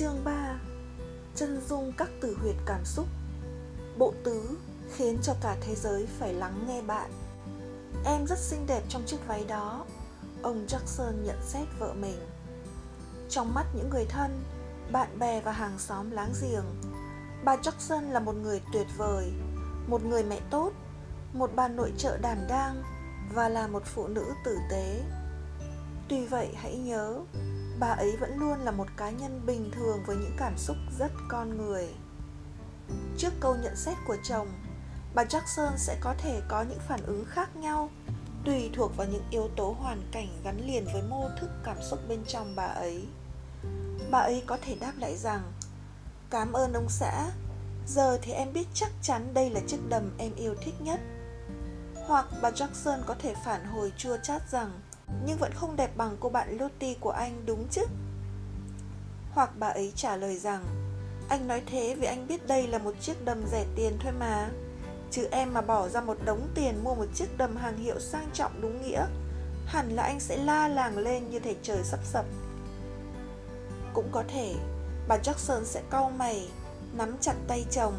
Chương 3. Chân dung các tử huyệt cảm xúc. Bộ tứ khiến cho cả thế giới phải lắng nghe bạn. Em rất xinh đẹp trong chiếc váy đó, ông Jackson nhận xét vợ mình. Trong mắt những người thân, bạn bè và hàng xóm láng giềng, bà Jackson là một người tuyệt vời, một người mẹ tốt, một bà nội trợ đảm đang và là một phụ nữ tử tế. Tuy vậy hãy nhớ, bà ấy vẫn luôn là một cá nhân bình thường với những cảm xúc rất con người. Trước câu nhận xét của chồng, bà Jackson sẽ có thể có những phản ứng khác nhau tùy thuộc vào những yếu tố hoàn cảnh gắn liền với mô thức cảm xúc bên trong bà ấy. Bà ấy có thể đáp lại rằng: "Cảm ơn ông xã, giờ thì em biết chắc chắn đây là chiếc đầm em yêu thích nhất." Hoặc bà Jackson có thể phản hồi chua chát rằng: "Nhưng vẫn không đẹp bằng cô bạn Lottie của anh, đúng chứ?" Hoặc bà ấy trả lời rằng: "Anh nói thế vì anh biết đây là một chiếc đầm rẻ tiền thôi mà, chứ em mà bỏ ra một đống tiền mua một chiếc đầm hàng hiệu sang trọng đúng nghĩa, hẳn là anh sẽ la làng lên như thể trời sắp sập." Cũng có thể bà Jackson sẽ cau mày, nắm chặt tay chồng,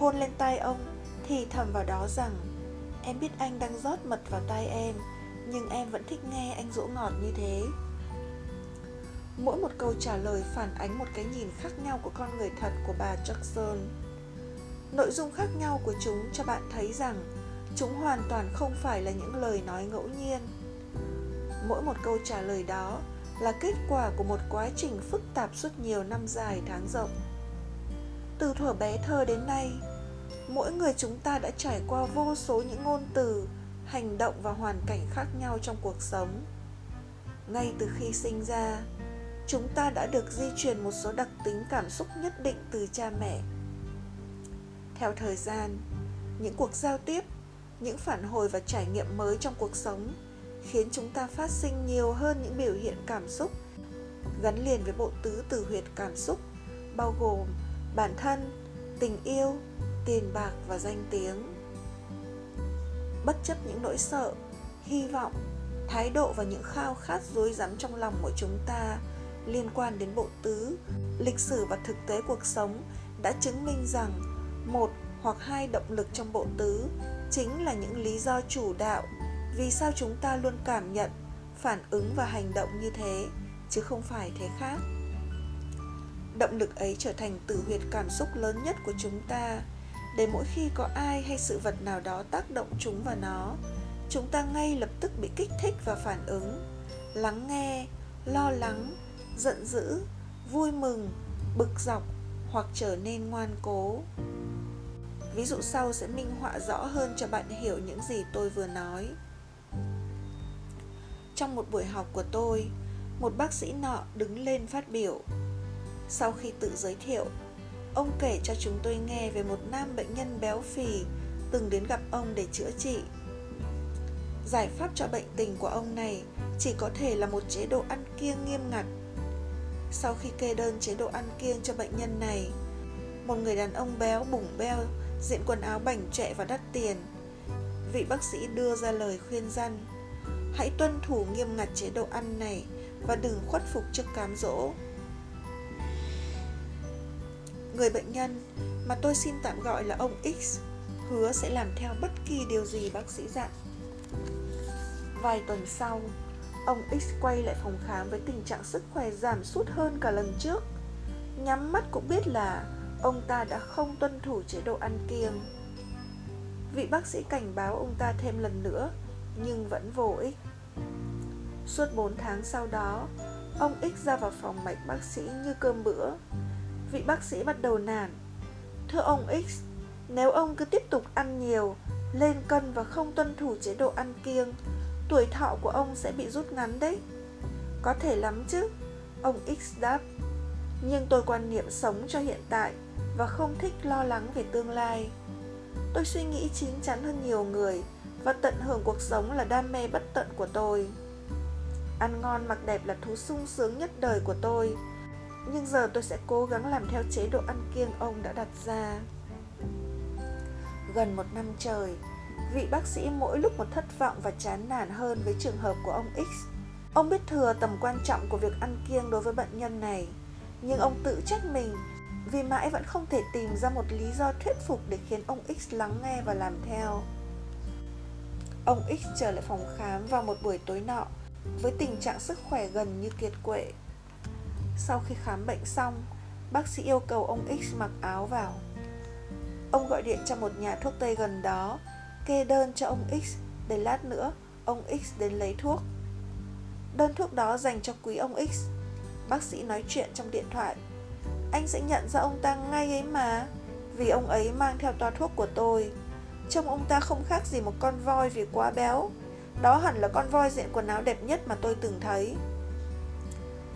hôn lên tai ông, thì thầm vào đó rằng: "Em biết anh đang rót mật vào tai em, nhưng em vẫn thích nghe anh dỗ ngọt như thế." Mỗi một câu trả lời phản ánh một cái nhìn khác nhau của con người thật của bà Jackson. Nội dung khác nhau của chúng cho bạn thấy rằng chúng hoàn toàn không phải là những lời nói ngẫu nhiên. Mỗi một câu trả lời đó là kết quả của một quá trình phức tạp suốt nhiều năm dài tháng rộng. Từ thuở bé thơ đến nay, mỗi người chúng ta đã trải qua vô số những ngôn từ, hành động và hoàn cảnh khác nhau trong cuộc sống. Ngay từ khi sinh ra, chúng ta đã được di truyền một số đặc tính cảm xúc nhất định từ cha mẹ. Theo thời gian, những cuộc giao tiếp, những phản hồi và trải nghiệm mới trong cuộc sống khiến chúng ta phát sinh nhiều hơn những biểu hiện cảm xúc gắn liền với bộ tứ tử huyệt cảm xúc, bao gồm bản thân, tình yêu, tiền bạc và danh tiếng. Bất chấp những nỗi sợ, hy vọng, thái độ và những khao khát rối rắm trong lòng của chúng ta liên quan đến bộ tứ, lịch sử và thực tế cuộc sống đã chứng minh rằng một hoặc hai động lực trong bộ tứ chính là những lý do chủ đạo vì sao chúng ta luôn cảm nhận, phản ứng và hành động như thế, chứ không phải thế khác. Động lực ấy trở thành tử huyệt cảm xúc lớn nhất của chúng ta, để mỗi khi có ai hay sự vật nào đó tác động chúng vào nó, chúng ta ngay lập tức bị kích thích và phản ứng, lắng nghe, lo lắng, giận dữ, vui mừng, bực dọc hoặc trở nên ngoan cố. Ví dụ sau sẽ minh họa rõ hơn cho bạn hiểu những gì tôi vừa nói. Trong một buổi học của tôi, một bác sĩ nọ đứng lên phát biểu. Sau khi tự giới thiệu, ông kể cho chúng tôi nghe về một nam bệnh nhân béo phì từng đến gặp ông để chữa trị. Giải pháp cho bệnh tình của ông này chỉ có thể là một chế độ ăn kiêng nghiêm ngặt. Sau khi kê đơn chế độ ăn kiêng cho bệnh nhân này, một người đàn ông béo bủng beo, diện quần áo bảnh trệ và đắt tiền, vị bác sĩ đưa ra lời khuyên răn: "Hãy tuân thủ nghiêm ngặt chế độ ăn này và đừng khuất phục trước cám dỗ." Người bệnh nhân, mà tôi xin tạm gọi là ông X, hứa sẽ làm theo bất kỳ điều gì bác sĩ dặn. Vài tuần sau, ông X quay lại phòng khám với tình trạng sức khỏe giảm sút hơn cả lần trước. Nhắm mắt cũng biết là ông ta đã không tuân thủ chế độ ăn kiêng. Vị bác sĩ cảnh báo ông ta thêm lần nữa, nhưng vẫn vô ích. Suốt 4 tháng sau đó, ông X ra vào phòng mạch bác sĩ như cơm bữa. Vị bác sĩ bắt đầu nản: "Thưa ông X, nếu ông cứ tiếp tục ăn nhiều, lên cân và không tuân thủ chế độ ăn kiêng, tuổi thọ của ông sẽ bị rút ngắn đấy." "Có thể lắm chứ," ông X đáp, "nhưng tôi quan niệm sống cho hiện tại và không thích lo lắng về tương lai. Tôi suy nghĩ chín chắn hơn nhiều người và tận hưởng cuộc sống là đam mê bất tận của tôi. Ăn ngon mặc đẹp là thú sung sướng nhất đời của tôi, nhưng giờ tôi sẽ cố gắng làm theo chế độ ăn kiêng ông đã đặt ra." Gần một năm trời, vị bác sĩ mỗi lúc một thất vọng và chán nản hơn với trường hợp của ông X. Ông biết thừa tầm quan trọng của việc ăn kiêng đối với bệnh nhân này, nhưng ông tự trách mình vì mãi vẫn không thể tìm ra một lý do thuyết phục để khiến ông X lắng nghe và làm theo. Ông X trở lại phòng khám vào một buổi tối nọ với tình trạng sức khỏe gần như kiệt quệ. Sau khi khám bệnh xong, bác sĩ yêu cầu ông X mặc áo vào. Ông gọi điện cho một nhà thuốc tây gần đó, kê đơn cho ông X để lát nữa ông X đến lấy thuốc. Đơn thuốc đó dành cho quý ông X. Bác sĩ nói chuyện trong điện thoại. Anh sẽ nhận ra ông ta ngay ấy mà, vì ông ấy mang theo toa thuốc của tôi. Trông ông ta không khác gì một con voi vì quá béo. Đó hẳn là con voi diện quần áo đẹp nhất mà tôi từng thấy.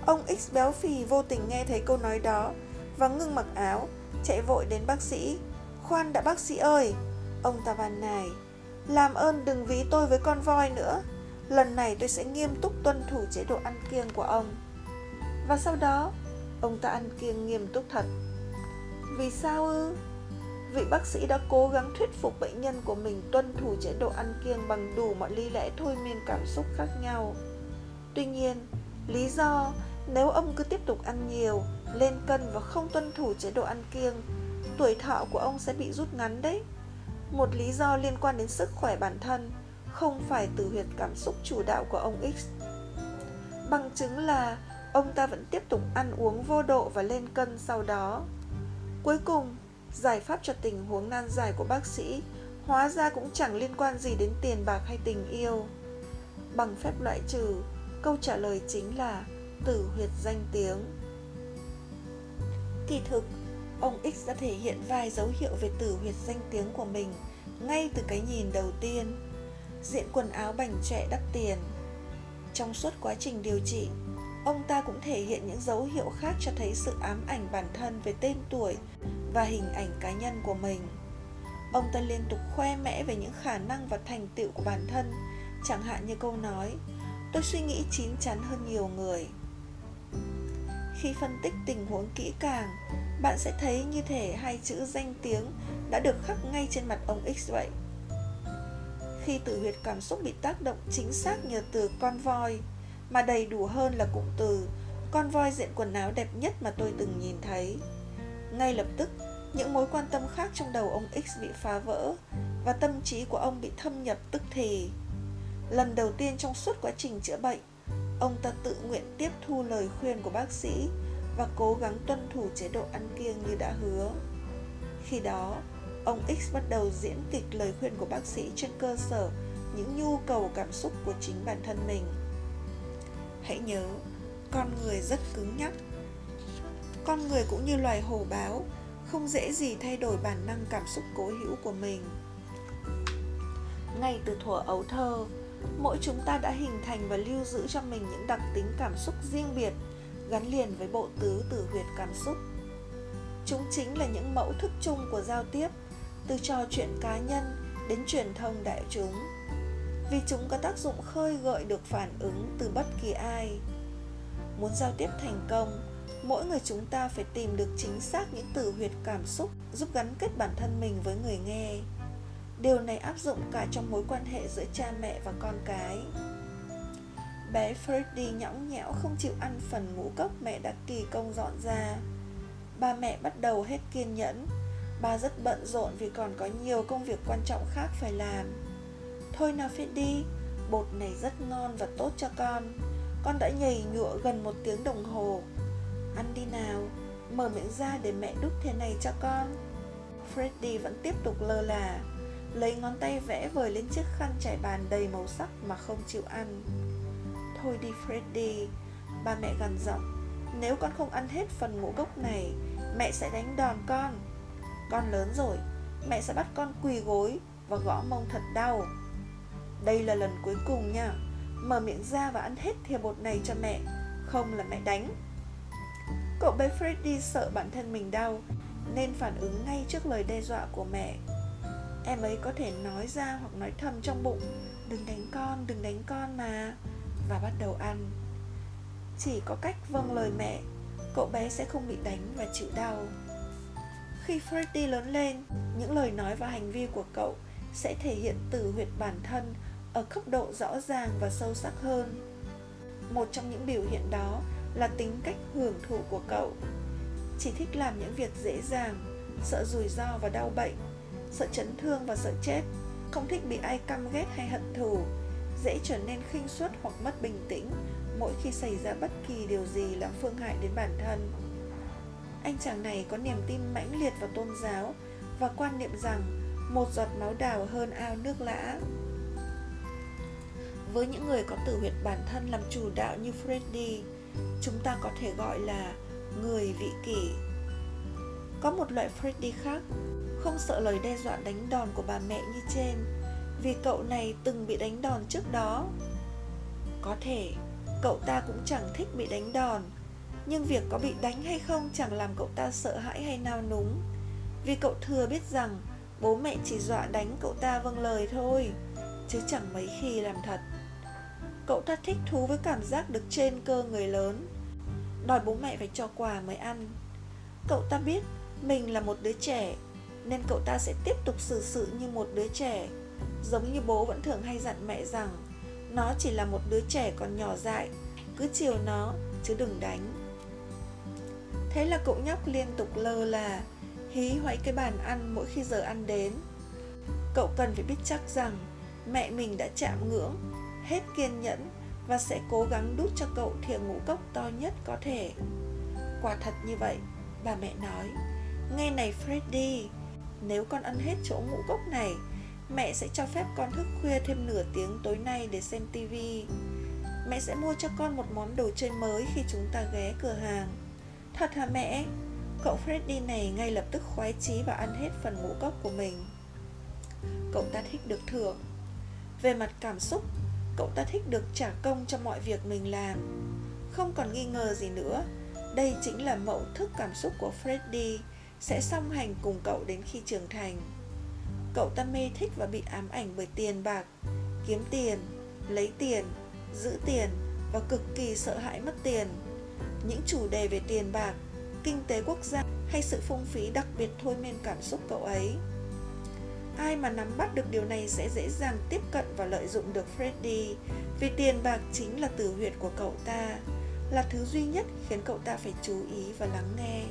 Ông X béo phì vô tình nghe thấy câu nói đó và ngưng mặc áo, chạy vội đến bác sĩ. Khoan đã bác sĩ ơi, ông ta van nài, làm ơn đừng ví tôi với con voi nữa. Lần này tôi sẽ nghiêm túc tuân thủ chế độ ăn kiêng của ông. Và sau đó, ông ta ăn kiêng nghiêm túc thật. Vì sao ư? Vị bác sĩ đã cố gắng thuyết phục bệnh nhân của mình tuân thủ chế độ ăn kiêng bằng đủ mọi lý lẽ thôi miên cảm xúc khác nhau. Tuy nhiên, lý do nếu ông cứ tiếp tục ăn nhiều, lên cân và không tuân thủ chế độ ăn kiêng, tuổi thọ của ông sẽ bị rút ngắn đấy. Một lý do liên quan đến sức khỏe bản thân, không phải tử huyệt cảm xúc chủ đạo của ông X. Bằng chứng là ông ta vẫn tiếp tục ăn uống vô độ và lên cân sau đó. Cuối cùng, giải pháp cho tình huống nan giải của bác sĩ hóa ra cũng chẳng liên quan gì đến tiền bạc hay tình yêu. Bằng phép loại trừ, câu trả lời chính là tử huyệt danh tiếng. Kỳ thực, ông X đã thể hiện vài dấu hiệu về tử huyệt danh tiếng của mình ngay từ cái nhìn đầu tiên. Diện quần áo bành trệ đắt tiền. Trong suốt quá trình điều trị, ông ta cũng thể hiện những dấu hiệu khác cho thấy sự ám ảnh bản thân về tên tuổi và hình ảnh cá nhân của mình. Ông ta liên tục khoe mẽ về những khả năng và thành tựu của bản thân, chẳng hạn như câu nói, tôi suy nghĩ chín chắn hơn nhiều người. Khi phân tích tình huống kỹ càng, bạn sẽ thấy như thể hai chữ danh tiếng đã được khắc ngay trên mặt ông X vậy. Khi tử huyệt cảm xúc bị tác động chính xác nhờ từ con voi, mà đầy đủ hơn là cụm từ con voi diện quần áo đẹp nhất mà tôi từng nhìn thấy, ngay lập tức những mối quan tâm khác trong đầu ông X bị phá vỡ và tâm trí của ông bị thâm nhập tức thì. Lần đầu tiên trong suốt quá trình chữa bệnh, ông ta tự nguyện tiếp thu lời khuyên của bác sĩ và cố gắng tuân thủ chế độ ăn kiêng như đã hứa. Khi đó, ông X bắt đầu diễn kịch lời khuyên của bác sĩ trên cơ sở những nhu cầu cảm xúc của chính bản thân mình. Hãy nhớ, con người rất cứng nhắc. Con người cũng như loài hổ báo, không dễ gì thay đổi bản năng cảm xúc cố hữu của mình. Ngay từ thuở ấu thơ, mỗi chúng ta đã hình thành và lưu giữ cho mình những đặc tính cảm xúc riêng biệt gắn liền với bộ tứ tử huyệt cảm xúc. Chúng chính là những mẫu thức chung của giao tiếp, từ trò chuyện cá nhân đến truyền thông đại chúng, vì chúng có tác dụng khơi gợi được phản ứng từ bất kỳ ai. Muốn giao tiếp thành công, mỗi người chúng ta phải tìm được chính xác những tử huyệt cảm xúc giúp gắn kết bản thân mình với người nghe. Điều này áp dụng cả trong mối quan hệ giữa cha mẹ và con cái. Bé Freddy nhõng nhẽo không chịu ăn phần ngũ cốc mẹ đã kỳ công dọn ra. Ba mẹ bắt đầu hết kiên nhẫn. Ba rất bận rộn vì còn có nhiều công việc quan trọng khác phải làm. Thôi nào Freddy, bột này rất ngon và tốt cho con. Con đã nhầy nhụa gần 1 tiếng đồng hồ. Ăn đi nào, mở miệng ra để mẹ đút thế này cho con. Freddy vẫn tiếp tục lơ là, lấy ngón tay vẽ vời lên chiếc khăn trải bàn đầy màu sắc mà không chịu ăn. Thôi đi Freddy, ba mẹ gằn giọng. Nếu con không ăn hết phần ngũ cốc này, mẹ sẽ đánh đòn con. Con lớn rồi, mẹ sẽ bắt con quỳ gối và gõ mông thật đau. Đây là lần cuối cùng nha, mở miệng ra và ăn hết thìa bột này cho mẹ, không là mẹ đánh. Cậu bé Freddy sợ bản thân mình đau nên phản ứng ngay trước lời đe dọa của mẹ. Em ấy có thể nói ra hoặc nói thầm trong bụng, đừng đánh con mà, và bắt đầu ăn. Chỉ có cách vâng lời mẹ, cậu bé sẽ không bị đánh và chịu đau. Khi Freddy lớn lên, những lời nói và hành vi của cậu sẽ thể hiện tử huyệt bản thân ở cấp độ rõ ràng và sâu sắc hơn. Một trong những biểu hiện đó là tính cách hưởng thụ của cậu. Chỉ thích làm những việc dễ dàng, sợ rủi ro và đau bệnh, sợ chấn thương và sợ chết, không thích bị ai căm ghét hay hận thù, dễ trở nên khinh suất hoặc mất bình tĩnh mỗi khi xảy ra bất kỳ điều gì làm phương hại đến bản thân. Anh chàng này có niềm tin mãnh liệt vào tôn giáo và quan niệm rằng một giọt máu đào hơn ao nước lã. Với những người có tử huyệt bản thân làm chủ đạo như Freddy, chúng ta có thể gọi là người vị kỷ. Có một loại Freddy khác, không sợ lời đe dọa đánh đòn của bà mẹ như trên, vì cậu này từng bị đánh đòn trước đó. Có thể cậu ta cũng chẳng thích bị đánh đòn, nhưng việc có bị đánh hay không chẳng làm cậu ta sợ hãi hay nao núng, vì cậu thừa biết rằng bố mẹ chỉ dọa đánh cậu ta vâng lời thôi, chứ chẳng mấy khi làm thật. Cậu ta thích thú với cảm giác được trên cơ người lớn, đòi bố mẹ phải cho quà mới ăn. Cậu ta biết mình là một đứa trẻ, nên cậu ta sẽ tiếp tục xử sự như một đứa trẻ, giống như bố vẫn thường hay dặn mẹ rằng nó chỉ là một đứa trẻ còn nhỏ dại, cứ chiều nó chứ đừng đánh. Thế là cậu nhóc liên tục lơ là, hí hoáy cái bàn ăn mỗi khi giờ ăn đến. Cậu cần phải biết chắc rằng mẹ mình đã chạm ngưỡng, hết kiên nhẫn và sẽ cố gắng đút cho cậu thìa ngũ cốc to nhất có thể. Quả thật như vậy, bà mẹ nói: "Nghe này Freddy, nếu con ăn hết chỗ ngũ cốc này, mẹ sẽ cho phép con thức khuya thêm nửa tiếng tối nay để xem tivi. Mẹ sẽ mua cho con một món đồ chơi mới khi chúng ta ghé cửa hàng." Thật hả mẹ? Cậu Freddy này ngay lập tức khoái chí và ăn hết phần ngũ cốc của mình. Cậu ta thích được thưởng. Về mặt cảm xúc, cậu ta thích được trả công cho mọi việc mình làm. Không còn nghi ngờ gì nữa, đây chính là mẫu thức cảm xúc của Freddy sẽ song hành cùng cậu đến khi trưởng thành. Cậu ta mê thích và bị ám ảnh bởi tiền bạc, kiếm tiền, lấy tiền, giữ tiền và cực kỳ sợ hãi mất tiền. Những chủ đề về tiền bạc, kinh tế quốc gia hay sự phung phí đặc biệt thôi miên cảm xúc cậu ấy. Ai mà nắm bắt được điều này sẽ dễ dàng tiếp cận và lợi dụng được Freddy, vì tiền bạc chính là tử huyệt của cậu ta, là thứ duy nhất khiến cậu ta phải chú ý và lắng nghe.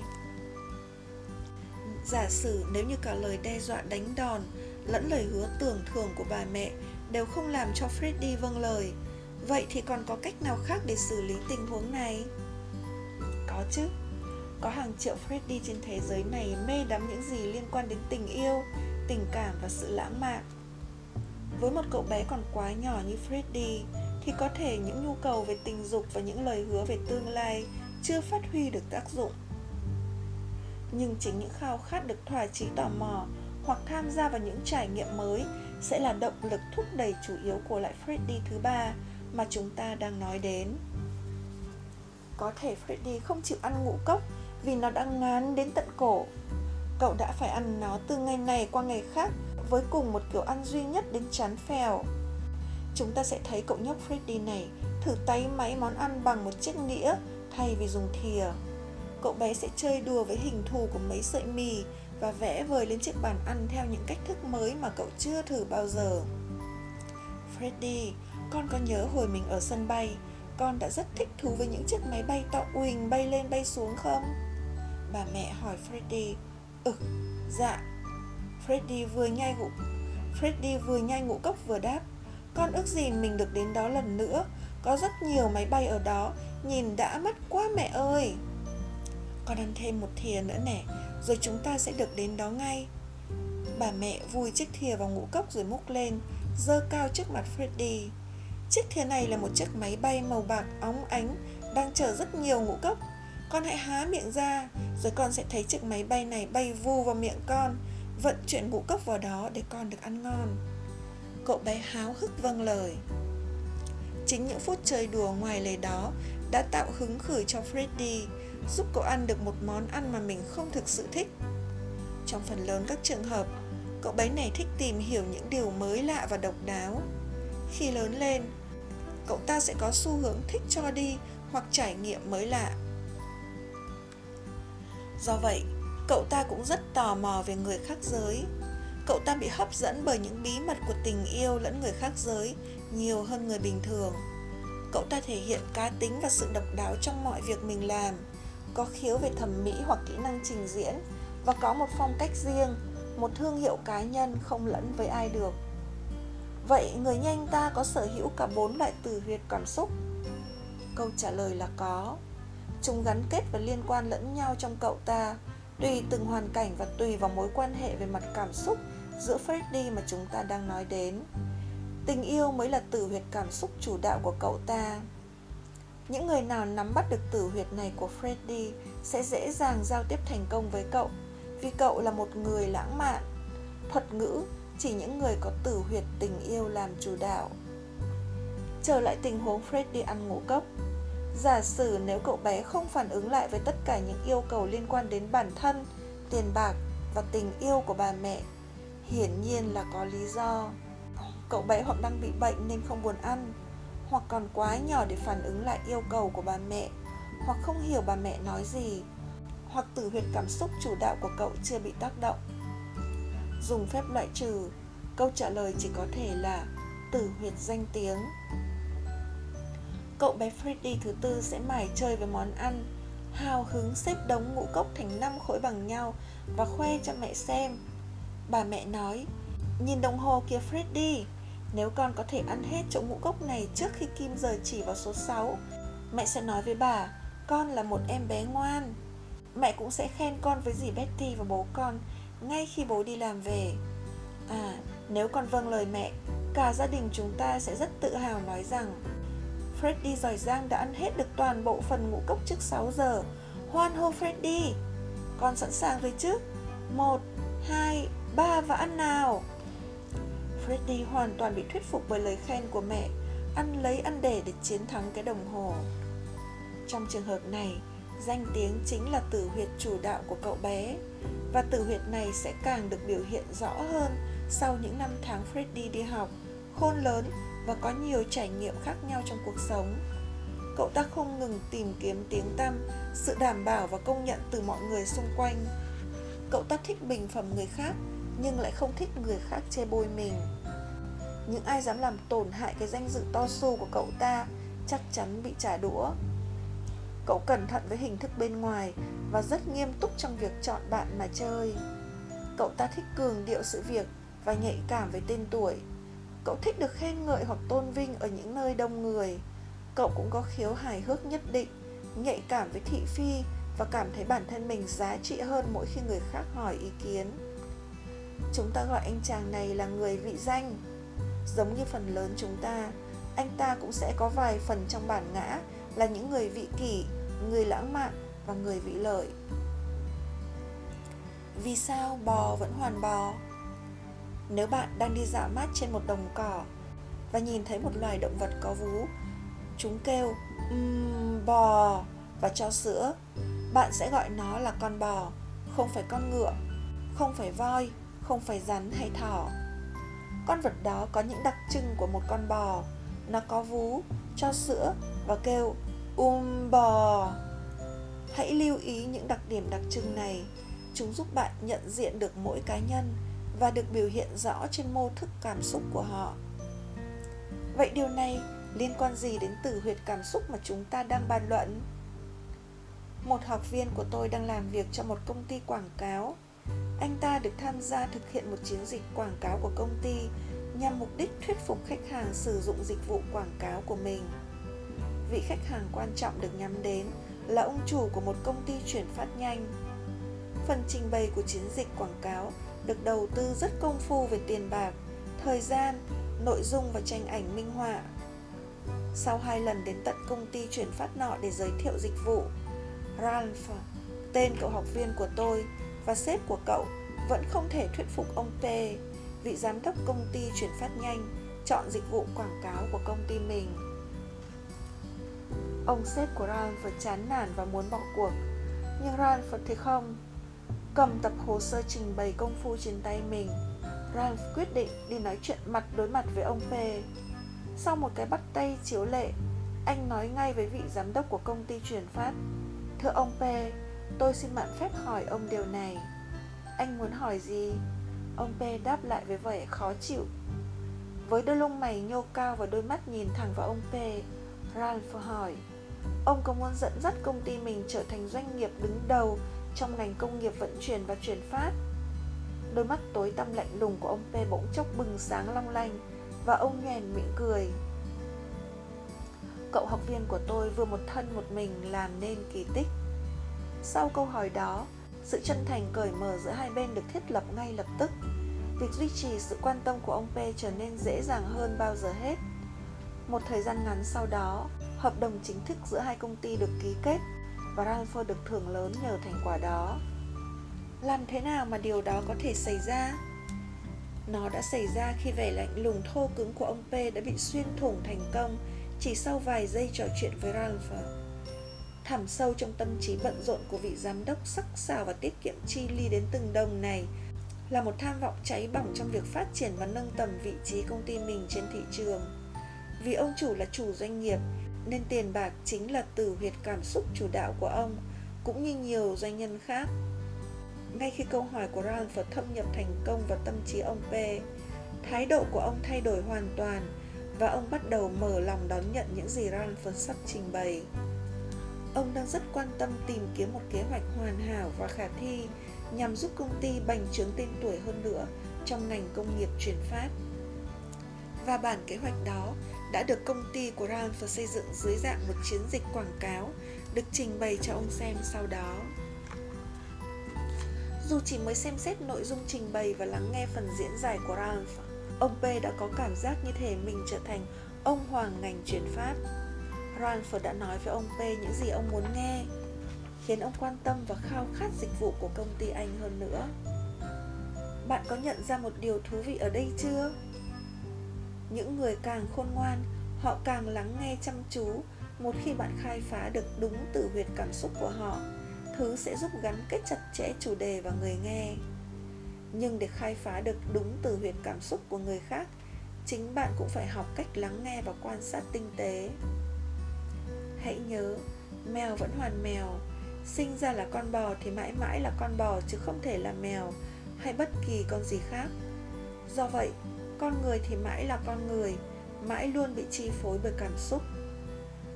Giả sử nếu như cả lời đe dọa đánh đòn lẫn lời hứa tưởng thưởng của bà mẹ đều không làm cho Freddy vâng lời, vậy thì còn có cách nào khác để xử lý tình huống này? Có chứ. Có hàng triệu Freddy trên thế giới này mê đắm những gì liên quan đến tình yêu, tình cảm và sự lãng mạn. Với một cậu bé còn quá nhỏ như Freddy thì có thể những nhu cầu về tình dục và những lời hứa về tương lai chưa phát huy được tác dụng. Nhưng chính những khao khát được thỏa chí tò mò hoặc tham gia vào những trải nghiệm mới sẽ là động lực thúc đẩy chủ yếu của loại Freddy thứ ba mà chúng ta đang nói đến. Có thể Freddy không chịu ăn ngũ cốc vì nó đã ngán đến tận cổ. Cậu đã phải ăn nó từ ngày này qua ngày khác với cùng một kiểu ăn duy nhất đến chán phèo. Chúng ta sẽ thấy cậu nhóc Freddy này thử tay máy món ăn bằng một chiếc đĩa thay vì dùng thìa. Cậu bé sẽ chơi đùa với hình thù của mấy sợi mì và vẽ vời lên chiếc bàn ăn theo những cách thức mới mà cậu chưa thử bao giờ. Freddy, con có nhớ hồi mình ở sân bay, con đã rất thích thú với những chiếc máy bay to uỳnh bay lên bay xuống không? Bà mẹ hỏi Freddy. Dạ. Freddy vừa nhai ngũ cốc vừa đáp: "Con ước gì mình được đến đó lần nữa, có rất nhiều máy bay ở đó, nhìn đã mắt quá mẹ ơi. Con ăn thêm một thìa nữa nè, rồi chúng ta sẽ được đến đó ngay." Bà mẹ vùi chiếc thìa vào ngũ cốc rồi múc lên, giơ cao trước mặt Freddy. Chiếc thìa này là một chiếc máy bay màu bạc óng ánh, đang chở rất nhiều ngũ cốc. Con hãy há miệng ra, rồi con sẽ thấy chiếc máy bay này bay vù vào miệng con, vận chuyển ngũ cốc vào đó để con được ăn ngon. Cậu bé háo hức vâng lời. Chính những phút chơi đùa ngoài lề đó đã tạo hứng khởi cho Freddy, giúp cậu ăn được một món ăn mà mình không thực sự thích. Trong phần lớn các trường hợp, cậu bé này thích tìm hiểu những điều mới lạ và độc đáo. Khi lớn lên, cậu ta sẽ có xu hướng thích cho đi hoặc trải nghiệm mới lạ. Do vậy, cậu ta cũng rất tò mò về người khác giới. Cậu ta bị hấp dẫn bởi những bí mật của tình yêu lẫn người khác giới nhiều hơn người bình thường. Cậu ta thể hiện cá tính và sự độc đáo trong mọi việc mình làm, có khiếu về thẩm mỹ hoặc kỹ năng trình diễn, và có một phong cách riêng, một thương hiệu cá nhân không lẫn với ai được. Vậy người như anh ta có sở hữu cả 4 loại tử huyệt cảm xúc? Câu trả lời là có. Chúng gắn kết và liên quan lẫn nhau trong cậu ta, tùy từng hoàn cảnh và tùy vào mối quan hệ về mặt cảm xúc giữa Freddy mà chúng ta đang nói đến. Tình yêu mới là tử huyệt cảm xúc chủ đạo của cậu ta. Những người nào nắm bắt được tử huyệt này của Freddy sẽ dễ dàng giao tiếp thành công với cậu, vì cậu là một người lãng mạn. Thuật ngữ, chỉ những người có tử huyệt tình yêu làm chủ đạo. Trở lại tình huống Freddy ăn ngũ cốc. Giả sử nếu cậu bé không phản ứng lại với tất cả những yêu cầu liên quan đến bản thân, tiền bạc và tình yêu của bà mẹ, hiển nhiên là có lý do. Cậu bé hoặc đang bị bệnh nên không buồn ăn, hoặc còn quá nhỏ để phản ứng lại yêu cầu của bà mẹ, hoặc không hiểu bà mẹ nói gì, hoặc tử huyệt cảm xúc chủ đạo của cậu chưa bị tác động. Dùng phép loại trừ, câu trả lời chỉ có thể là tử huyệt danh tiếng. Cậu bé Freddy thứ tư sẽ mải chơi với món ăn, hào hứng xếp đống ngũ cốc thành 5 khối bằng nhau và khoe cho mẹ xem. Bà mẹ nói, nhìn đồng hồ kìa Freddy, nếu con có thể ăn hết chỗ ngũ cốc này trước khi kim giờ chỉ vào số 6, mẹ sẽ nói với bà, con là một em bé ngoan. Mẹ cũng sẽ khen con với dì Betty và bố con ngay khi bố đi làm về. À, nếu con vâng lời mẹ, cả gia đình chúng ta sẽ rất tự hào nói rằng Freddy giỏi giang đã ăn hết được toàn bộ phần ngũ cốc trước 6 giờ. Hoan hô Freddy! Con sẵn sàng rồi chứ? 1, 2, 3 và ăn nào! Freddy hoàn toàn bị thuyết phục bởi lời khen của mẹ, ăn lấy ăn để chiến thắng cái đồng hồ. Trong trường hợp này, danh tiếng chính là tử huyệt chủ đạo của cậu bé, và tử huyệt này sẽ càng được biểu hiện rõ hơn sau những năm tháng Freddy đi học, khôn lớn và có nhiều trải nghiệm khác nhau trong cuộc sống. Cậu ta không ngừng tìm kiếm tiếng tăm, sự đảm bảo và công nhận từ mọi người xung quanh. Cậu ta thích bình phẩm người khác, nhưng lại không thích người khác chê bôi mình. Những ai dám làm tổn hại cái danh dự to xù của cậu ta chắc chắn bị trả đũa. Cậu cẩn thận với hình thức bên ngoài và rất nghiêm túc trong việc chọn bạn mà chơi. Cậu ta thích cường điệu sự việc và nhạy cảm với tên tuổi. Cậu thích được khen ngợi hoặc tôn vinh ở những nơi đông người. Cậu cũng có khiếu hài hước nhất định, nhạy cảm với thị phi và cảm thấy bản thân mình giá trị hơn mỗi khi người khác hỏi ý kiến. Chúng ta gọi anh chàng này là người vị danh. Giống như phần lớn chúng ta, anh ta cũng sẽ có vài phần trong bản ngã là những người vị kỷ, người lãng mạn và người vị lợi. Vì sao bò vẫn hoàn bò? Nếu bạn đang đi dạo mát trên một đồng cỏ và nhìn thấy một loài động vật có vú, chúng kêu bò và cho sữa, bạn sẽ gọi nó là con bò, không phải con ngựa, không phải voi, không phải rắn hay thỏ. Con vật đó có những đặc trưng của một con bò. Nó có vú, cho sữa và kêu bò. Hãy lưu ý những đặc điểm đặc trưng này. Chúng giúp bạn nhận diện được mỗi cá nhân và được biểu hiện rõ trên mô thức cảm xúc của họ. Vậy điều này liên quan gì đến tử huyệt cảm xúc mà chúng ta đang bàn luận? Một học viên của tôi đang làm việc cho một công ty quảng cáo. Anh ta được tham gia thực hiện một chiến dịch quảng cáo của công ty nhằm mục đích thuyết phục khách hàng sử dụng dịch vụ quảng cáo của mình. Vị khách hàng quan trọng được nhắm đến là ông chủ của một công ty chuyển phát nhanh. Phần trình bày của chiến dịch quảng cáo được đầu tư rất công phu về tiền bạc, thời gian, nội dung và tranh ảnh minh họa. Sau 2 lần đến tận công ty chuyển phát nọ để giới thiệu dịch vụ, Ralph, tên cậu học viên của tôi, và sếp của cậu vẫn không thể thuyết phục ông P, vị giám đốc công ty chuyển phát nhanh, chọn dịch vụ quảng cáo của công ty mình. Ông sếp của Ralph chán nản và muốn bỏ cuộc, nhưng Ralph thì không. Cầm tập hồ sơ trình bày công phu trên tay mình, Ralph quyết định đi nói chuyện mặt đối mặt với ông P. Sau một cái bắt tay chiếu lệ, anh nói ngay với vị giám đốc của công ty chuyển phát: "Thưa ông P, tôi xin mạn phép hỏi ông điều này." "Anh muốn hỏi gì?" Ông P đáp lại với vẻ khó chịu. Với đôi lông mày nhô cao và đôi mắt nhìn thẳng vào ông P, Ralph hỏi, ông có muốn dẫn dắt công ty mình trở thành doanh nghiệp đứng đầu trong ngành công nghiệp vận chuyển và chuyển phát? Đôi mắt tối tăm lạnh lùng của ông P bỗng chốc bừng sáng long lanh và ông nhoẻn miệng cười. Cậu học viên của tôi vừa một thân một mình làm nên kỳ tích. Sau câu hỏi đó, sự chân thành cởi mở giữa hai bên được thiết lập ngay lập tức. Việc duy trì sự quan tâm của ông P trở nên dễ dàng hơn bao giờ hết. Một thời gian ngắn sau đó, hợp đồng chính thức giữa hai công ty được ký kết và Ralph được thưởng lớn nhờ thành quả đó. Làm thế nào mà điều đó có thể xảy ra? Nó đã xảy ra khi vẻ lạnh lùng thô cứng của ông P đã bị xuyên thủng thành công chỉ sau vài giây trò chuyện với Ralph. Thẳm sâu trong tâm trí bận rộn của vị giám đốc sắc sảo và tiết kiệm chi ly đến từng đồng này là một tham vọng cháy bỏng trong việc phát triển và nâng tầm vị trí công ty mình trên thị trường. Vì ông chủ là chủ doanh nghiệp nên tiền bạc chính là tử huyệt cảm xúc chủ đạo của ông, cũng như nhiều doanh nhân khác. Ngay khi câu hỏi của Ralph thâm nhập thành công vào tâm trí ông P, thái độ của ông thay đổi hoàn toàn và ông bắt đầu mở lòng đón nhận những gì Ralph sắp trình bày. Ông đang rất quan tâm tìm kiếm một kế hoạch hoàn hảo và khả thi nhằm giúp công ty bành trướng tên tuổi hơn nữa trong ngành công nghiệp chuyển phát. Và bản kế hoạch đó đã được công ty của Ralph xây dựng dưới dạng một chiến dịch quảng cáo được trình bày cho ông xem sau đó. Dù chỉ mới xem xét nội dung trình bày và lắng nghe phần diễn giải của Ralph, ông P đã có cảm giác như thể mình trở thành ông hoàng ngành chuyển phát. Ralph đã nói với ông P những gì ông muốn nghe, khiến ông quan tâm và khao khát dịch vụ của công ty anh hơn nữa. Bạn có nhận ra một điều thú vị ở đây chưa? Những người càng khôn ngoan, họ càng lắng nghe chăm chú. Một khi bạn khai phá được đúng tử huyệt cảm xúc của họ, thứ sẽ giúp gắn kết chặt chẽ chủ đề và người nghe. Nhưng để khai phá được đúng tử huyệt cảm xúc của người khác, chính bạn cũng phải học cách lắng nghe và quan sát tinh tế. Hãy nhớ, mèo vẫn hoàn mèo. Sinh ra là con bò thì mãi mãi là con bò, chứ không thể là mèo hay bất kỳ con gì khác. Do vậy, con người thì mãi là con người, mãi luôn bị chi phối bởi cảm xúc.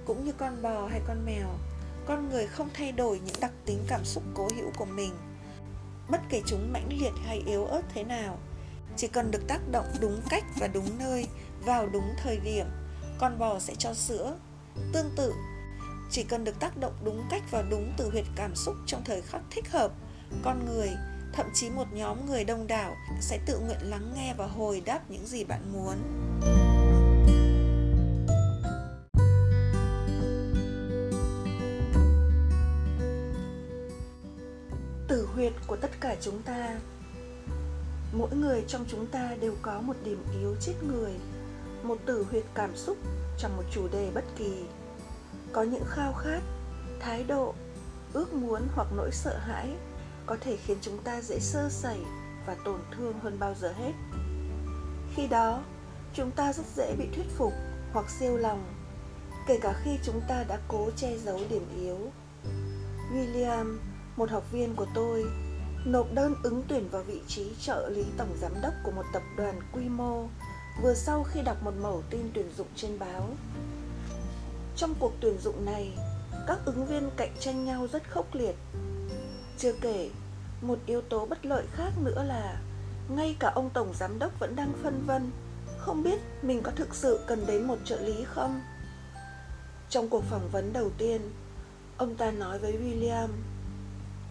Cũng như con bò hay con mèo, con người không thay đổi những đặc tính cảm xúc cố hữu của mình, bất kể chúng mãnh liệt hay yếu ớt thế nào. Chỉ cần được tác động đúng cách và đúng nơi, vào đúng thời điểm, con bò sẽ cho sữa. Tương tự, chỉ cần được tác động đúng cách và đúng tử huyệt cảm xúc trong thời khắc thích hợp, con người, thậm chí một nhóm người đông đảo sẽ tự nguyện lắng nghe và hồi đáp những gì bạn muốn. Tử huyệt của tất cả chúng ta. Mỗi người trong chúng ta đều có một điểm yếu chết người, một tử huyệt cảm xúc trong một chủ đề bất kỳ. Có những khao khát, thái độ, ước muốn hoặc nỗi sợ hãi có thể khiến chúng ta dễ sơ sẩy và tổn thương hơn bao giờ hết. Khi đó, chúng ta rất dễ bị thuyết phục hoặc siêu lòng, kể cả khi chúng ta đã cố che giấu điểm yếu. William, một học viên của tôi, nộp đơn ứng tuyển vào vị trí trợ lý tổng giám đốc của một tập đoàn quy mô vừa sau khi đọc một mẩu tin tuyển dụng trên báo. Trong cuộc tuyển dụng này, các ứng viên cạnh tranh nhau rất khốc liệt. Chưa kể, một yếu tố bất lợi khác nữa là ngay cả ông tổng giám đốc vẫn đang phân vân, không biết mình có thực sự cần đến một trợ lý không. Trong cuộc phỏng vấn đầu tiên, ông ta nói với William,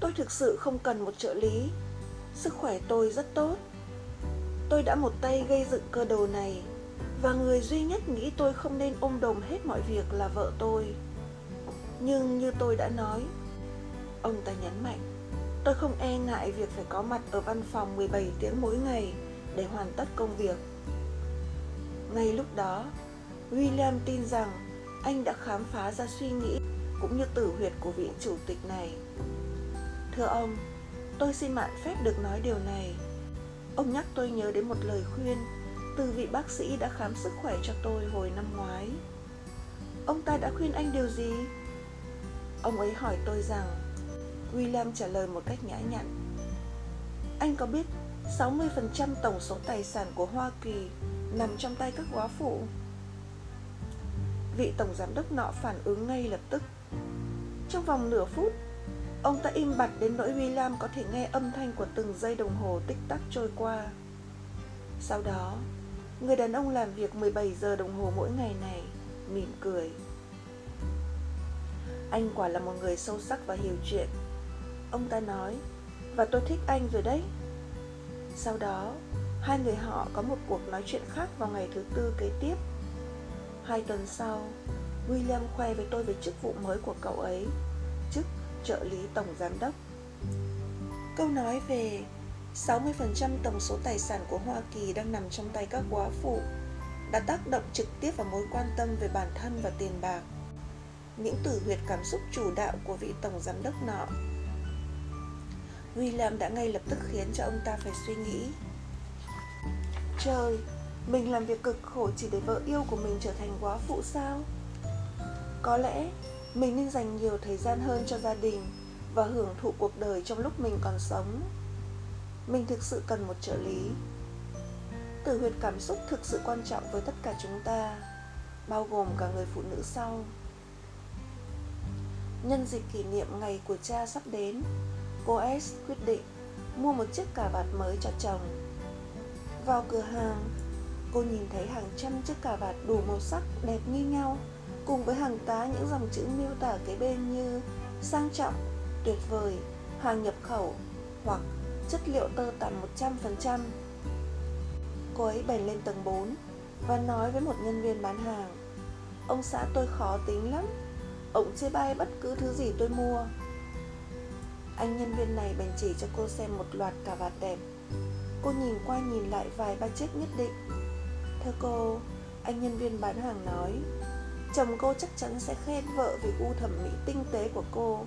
tôi thực sự không cần một trợ lý, sức khỏe tôi rất tốt. Tôi đã một tay gây dựng cơ đồ này, và người duy nhất nghĩ tôi không nên ôm đồm hết mọi việc là vợ tôi. Nhưng như tôi đã nói, ông ta nhấn mạnh, tôi không e ngại việc phải có mặt ở văn phòng 17 tiếng mỗi ngày để hoàn tất công việc. Ngay lúc đó, William tin rằng anh đã khám phá ra suy nghĩ cũng như tử huyệt của vị chủ tịch này. Thưa ông, tôi xin mạn phép được nói điều này. Ông nhắc tôi nhớ đến một lời khuyên từ vị bác sĩ đã khám sức khỏe cho tôi hồi năm ngoái. Ông ta đã khuyên anh điều gì? Ông ấy hỏi tôi rằng, William trả lời một cách nhã nhặn, anh có biết 60% tổng số tài sản của Hoa Kỳ nằm trong tay các góa phụ? vị tổng giám đốc nọ phản ứng ngay lập tức. Trong vòng nửa phút, ông ta im bặt đến nỗi William có thể nghe âm thanh của từng giây đồng hồ tích tắc trôi qua. Sau đó, người đàn ông làm việc 17 giờ đồng hồ mỗi ngày này mỉm cười. Anh quả là một người sâu sắc và hiểu chuyện, ông ta nói, và tôi thích anh rồi đấy. Sau đó, hai người họ có một cuộc nói chuyện khác vào ngày thứ tư kế tiếp. 2 tuần sau, William khoe với tôi về chức vụ mới của cậu ấy, chức trợ lý tổng giám đốc. Câu nói về 60% tổng số tài sản của Hoa Kỳ đang nằm trong tay các góa phụ đã tác động trực tiếp vào mối quan tâm về bản thân và tiền bạc, những tử huyệt cảm xúc chủ đạo của vị tổng giám đốc nọ. William đã ngay lập tức khiến cho ông ta phải suy nghĩ. Trời, mình làm việc cực khổ chỉ để vợ yêu của mình trở thành góa phụ sao? Có lẽ mình nên dành nhiều thời gian hơn cho gia đình và hưởng thụ cuộc đời trong lúc mình còn sống. Mình thực sự cần một trợ lý. Tử huyệt cảm xúc thực sự quan trọng với tất cả chúng ta, bao gồm cả người phụ nữ sau. Nhân dịp kỷ niệm ngày của cha sắp đến, cô S quyết định mua một chiếc cà vạt mới cho chồng. Vào cửa hàng, cô nhìn thấy hàng trăm chiếc cà vạt đủ màu sắc đẹp như nhau, cùng với hàng tá những dòng chữ miêu tả kế bên như sang trọng, tuyệt vời, hàng nhập khẩu hoặc chất liệu tơ tằm 100%. Cô ấy bèn lên tầng 4 và nói với một nhân viên bán hàng: "Ông xã tôi khó tính lắm, ổng chê bai bất cứ thứ gì tôi mua." Anh nhân viên này bèn chỉ cho cô xem một loạt cà vạt đẹp. Cô nhìn qua nhìn lại vài ba chiếc nhất định. "Thưa cô," anh nhân viên bán hàng nói, "chồng cô chắc chắn sẽ khen vợ vì gu thẩm mỹ tinh tế của cô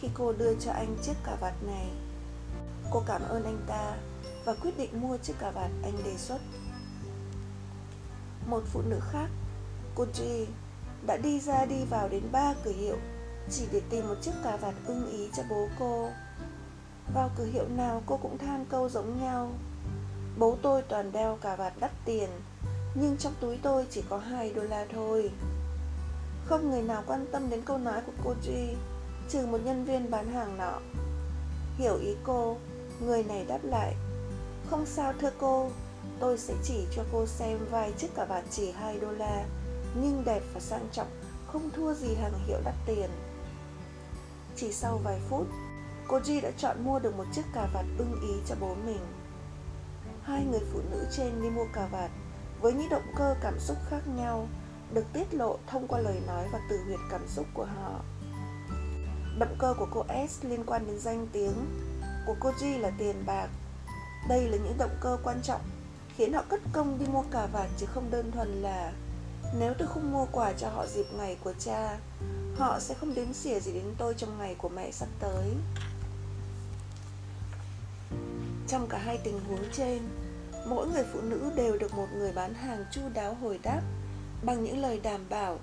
khi cô đưa cho anh chiếc cà vạt này." Cô cảm ơn anh ta và quyết định mua chiếc cà vạt anh đề xuất. Một phụ nữ khác, cô G, đã đi ra đi vào đến 3 cửa hiệu chỉ để tìm một chiếc cà vạt ưng ý cho bố cô. Vào cửa hiệu nào cô cũng than câu giống nhau: "Bố tôi toàn đeo cà vạt đắt tiền, nhưng trong túi tôi chỉ có $2 thôi." Không người nào quan tâm đến câu nói của cô Duy, trừ một nhân viên bán hàng nọ. Hiểu ý cô, người này đáp lại: "Không sao thưa cô, tôi sẽ chỉ cho cô xem vài chiếc cà vạt chỉ $2, nhưng đẹp và sang trọng, không thua gì hàng hiệu đắt tiền." Chỉ sau vài phút, cô G đã chọn mua được một chiếc cà vạt ưng ý cho bố mình. Hai người phụ nữ trên đi mua cà vạt với những động cơ cảm xúc khác nhau, được tiết lộ thông qua lời nói và tử huyệt cảm xúc của họ. Động cơ của cô S liên quan đến danh tiếng, của cô G là tiền bạc. Đây là những động cơ quan trọng khiến họ cất công đi mua cà vạt, chứ không đơn thuần là "Nếu tôi không mua quà cho họ dịp ngày của cha, họ sẽ không đếm xỉa gì đến tôi trong ngày của mẹ sắp tới." Trong cả hai tình huống trên, mỗi người phụ nữ đều được một người bán hàng chu đáo hồi đáp bằng những lời đảm bảo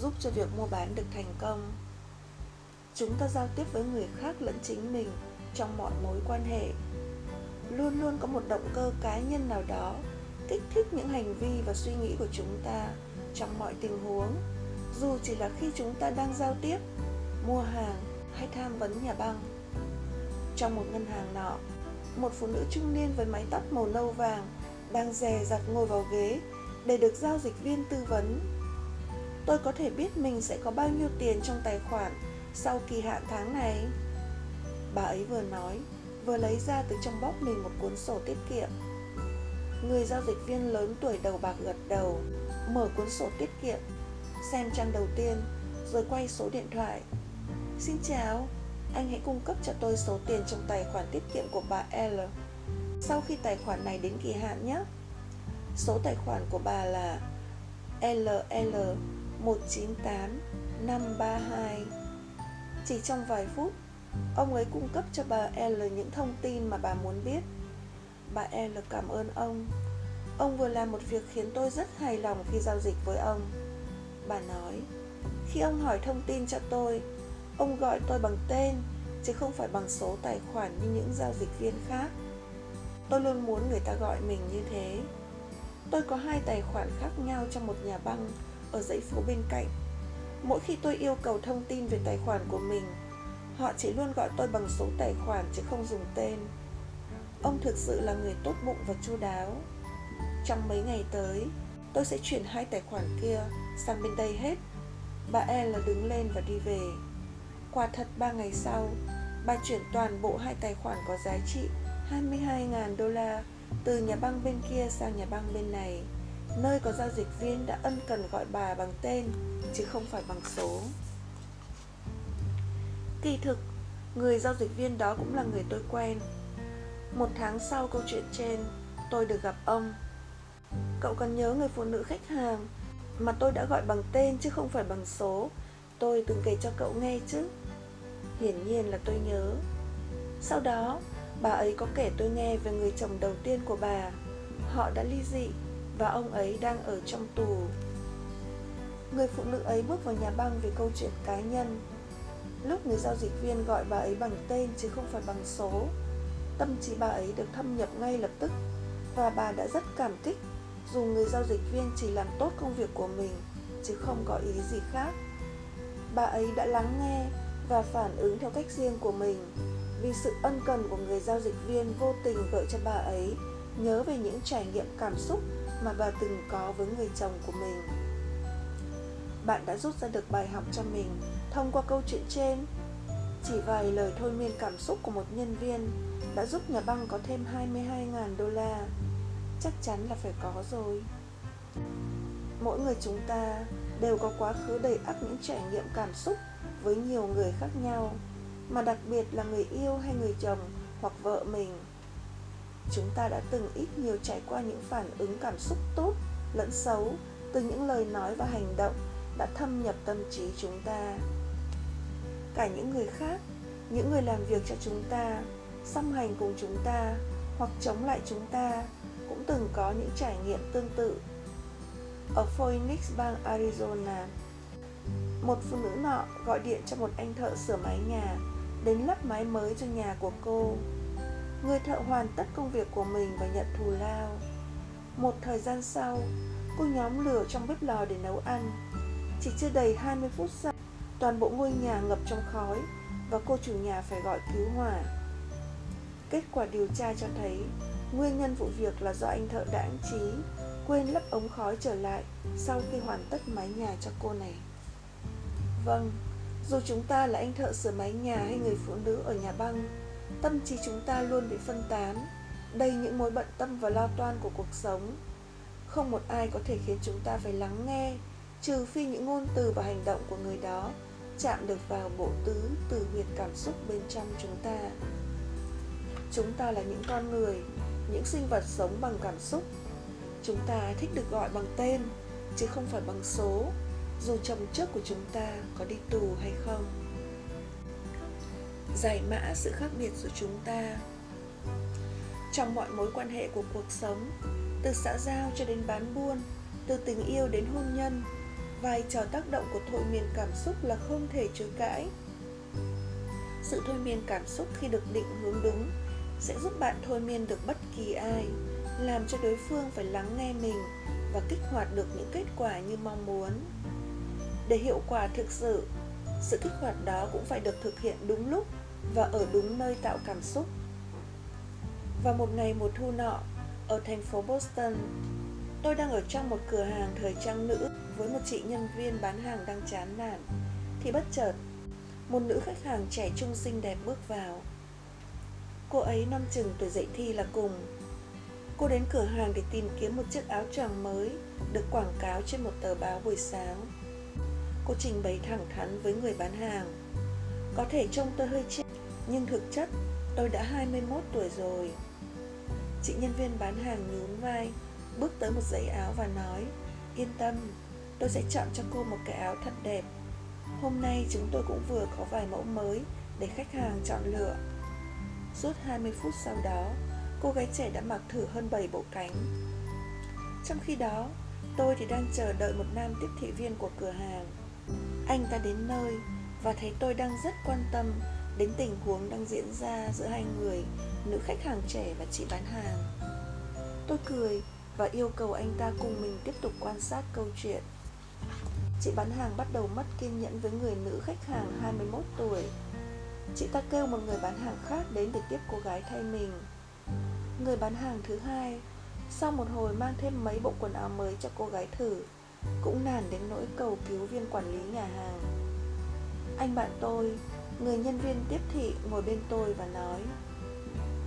giúp cho việc mua bán được thành công. Chúng ta giao tiếp với người khác lẫn chính mình trong mọi mối quan hệ. Luôn luôn có một động cơ cá nhân nào đó kích thích những hành vi và suy nghĩ của chúng ta trong mọi tình huống, dù chỉ là khi chúng ta đang giao tiếp, mua hàng hay tham vấn nhà băng. Trong một ngân hàng nọ, một phụ nữ trung niên với mái tóc màu nâu vàng đang dè dặt ngồi vào ghế để được giao dịch viên tư vấn: "Tôi có thể biết mình sẽ có bao nhiêu tiền trong tài khoản sau kỳ hạn tháng này?" Bà ấy vừa nói, vừa lấy ra từ trong bóp mình một cuốn sổ tiết kiệm. Người giao dịch viên lớn tuổi đầu bạc gật đầu, mở cuốn sổ tiết kiệm, xem trang đầu tiên, rồi quay số điện thoại: "Xin chào, anh hãy cung cấp cho tôi số tiền trong tài khoản tiết kiệm của bà L sau khi tài khoản này đến kỳ hạn nhé." Số tài khoản của bà là LL198532. Chỉ trong vài phút, ông ấy cung cấp cho bà L những thông tin mà bà muốn biết. Bà L cảm ơn ông. "Ông vừa làm một việc khiến tôi rất hài lòng khi giao dịch với ông," bà nói. "Khi ông hỏi thông tin cho tôi, ông gọi tôi bằng tên, chứ không phải bằng số tài khoản như những giao dịch viên khác. Tôi luôn muốn người ta gọi mình như thế. Tôi có 2 tài khoản khác nhau trong một nhà băng ở dãy phố bên cạnh. Mỗi khi tôi yêu cầu thông tin về tài khoản của mình, họ chỉ luôn gọi tôi bằng số tài khoản chứ không dùng tên. Ông thực sự là người tốt bụng và chu đáo. Trong mấy ngày tới, tôi sẽ chuyển hai tài khoản kia sang bên đây hết. Bà El đứng lên và đi về. Quả thật 3 ngày sau, bà chuyển toàn bộ hai tài khoản có giá trị 22.000 đô la từ nhà băng bên kia sang nhà băng bên này, nơi có giao dịch viên đã ân cần gọi bà bằng tên chứ không phải bằng số. Kỳ thực, người giao dịch viên đó cũng là người tôi quen. Một tháng sau câu chuyện trên, tôi được gặp ông. Cậu còn nhớ người phụ nữ khách hàng mà tôi đã gọi bằng tên chứ không phải bằng số, tôi từng kể cho cậu nghe chứ? Hiển nhiên là tôi nhớ. Sau đó, bà ấy có kể tôi nghe về người chồng đầu tiên của bà. Họ đã ly dị và ông ấy đang ở trong tù. Người phụ nữ ấy bước vào nhà băng vì câu chuyện cá nhân. Lúc người giao dịch viên gọi bà ấy bằng tên chứ không phải bằng số, tâm trí bà ấy được thâm nhập ngay lập tức và bà đã rất cảm kích, dù người giao dịch viên chỉ làm tốt công việc của mình chứ không có ý gì khác. Bà ấy đã lắng nghe và phản ứng theo cách riêng của mình, vì sự ân cần của người giao dịch viên vô tình gợi cho bà ấy nhớ về những trải nghiệm cảm xúc mà bà từng có với người chồng của mình. Bạn đã rút ra được bài học cho mình thông qua câu chuyện trên. Chỉ vài lời thôi miên cảm xúc của một nhân viên đã giúp nhà băng có thêm 22.000 đô la. Chắc chắn là phải có rồi. Mỗi người chúng ta đều có quá khứ đầy ắp những trải nghiệm cảm xúc với nhiều người khác nhau, mà đặc biệt là người yêu hay người chồng hoặc vợ mình. Chúng ta đã từng ít nhiều trải qua những phản ứng cảm xúc tốt lẫn xấu từ những lời nói và hành động đã thâm nhập tâm trí chúng ta. Cả những người khác, những người làm việc cho chúng ta, song hành cùng chúng ta hoặc chống lại chúng ta cũng từng có những trải nghiệm tương tự. Ở Phoenix, bang Arizona, một phụ nữ nọ gọi điện cho một anh thợ sửa mái nhà đến lắp mái mới cho nhà của cô. Người thợ hoàn tất công việc của mình và nhận thù lao. Một thời gian sau, cô nhóm lửa trong bếp lò để nấu ăn. Chỉ chưa đầy 20 phút sau, toàn bộ ngôi nhà ngập trong khói và cô chủ nhà phải gọi cứu hỏa. Kết quả điều tra cho thấy nguyên nhân vụ việc là do anh thợ đãng trí quên lắp ống khói trở lại sau khi hoàn tất mái nhà cho cô này. Vâng, dù chúng ta là anh thợ sửa mái nhà hay người phụ nữ ở nhà băng, tâm trí chúng ta luôn bị phân tán, đầy những mối bận tâm và lo toan của cuộc sống. Không một ai có thể khiến chúng ta phải lắng nghe, trừ phi những ngôn từ và hành động của người đó chạm được vào bộ tứ tử huyệt cảm xúc bên trong chúng ta. Chúng ta là những con người, những sinh vật sống bằng cảm xúc. Chúng ta thích được gọi bằng tên, chứ không phải bằng số, dù chồng trước của chúng ta có đi tù hay không. Giải mã sự khác biệt của chúng ta. Trong mọi mối quan hệ của cuộc sống, từ xã giao cho đến bán buôn, từ tình yêu đến hôn nhân, vai trò tác động của thôi miên cảm xúc là không thể chối cãi. Sự thôi miên cảm xúc khi được định hướng đúng sẽ giúp bạn thôi miên được bất kỳ ai, làm cho đối phương phải lắng nghe mình và kích hoạt được những kết quả như mong muốn. Để hiệu quả thực sự, sự kích hoạt đó cũng phải được thực hiện đúng lúc và ở đúng nơi tạo cảm xúc. Vào một ngày mùa thu nọ, ở thành phố Boston, tôi đang ở trong một cửa hàng thời trang nữ với một chị nhân viên bán hàng đang chán nản, thì bất chợt, một nữ khách hàng trẻ trung xinh đẹp bước vào. Cô ấy năm chừng tuổi dậy thi là cùng. Cô đến cửa hàng để tìm kiếm một chiếc áo choàng mới được quảng cáo trên một tờ báo buổi sáng. Cô trình bày thẳng thắn với người bán hàng. Có thể trông tôi hơi trẻ, nhưng thực chất tôi đã 21 tuổi rồi. Chị nhân viên bán hàng nhún vai, bước tới một dãy áo và nói: Yên tâm, tôi sẽ chọn cho cô một cái áo thật đẹp. Hôm nay chúng tôi cũng vừa có vài mẫu mới để khách hàng chọn lựa. Suốt 20 phút sau đó, cô gái trẻ đã mặc thử hơn 7 bộ cánh. Trong khi đó, tôi thì đang chờ đợi một nam tiếp thị viên của cửa hàng. Anh ta đến nơi và thấy tôi đang rất quan tâm đến tình huống đang diễn ra giữa hai người, nữ khách hàng trẻ và chị bán hàng. Tôi cười và yêu cầu anh ta cùng mình tiếp tục quan sát câu chuyện. chị bán hàng bắt đầu mất kiên nhẫn với người nữ khách hàng 21 tuổi. Chị ta kêu một người bán hàng khác đến để tiếp cô gái thay mình. Người bán hàng thứ hai sau một hồi mang thêm mấy bộ quần áo mới cho cô gái thử, cũng nản đến nỗi cầu cứu viên quản lý nhà hàng. Anh bạn tôi, người nhân viên tiếp thị, ngồi bên tôi và nói: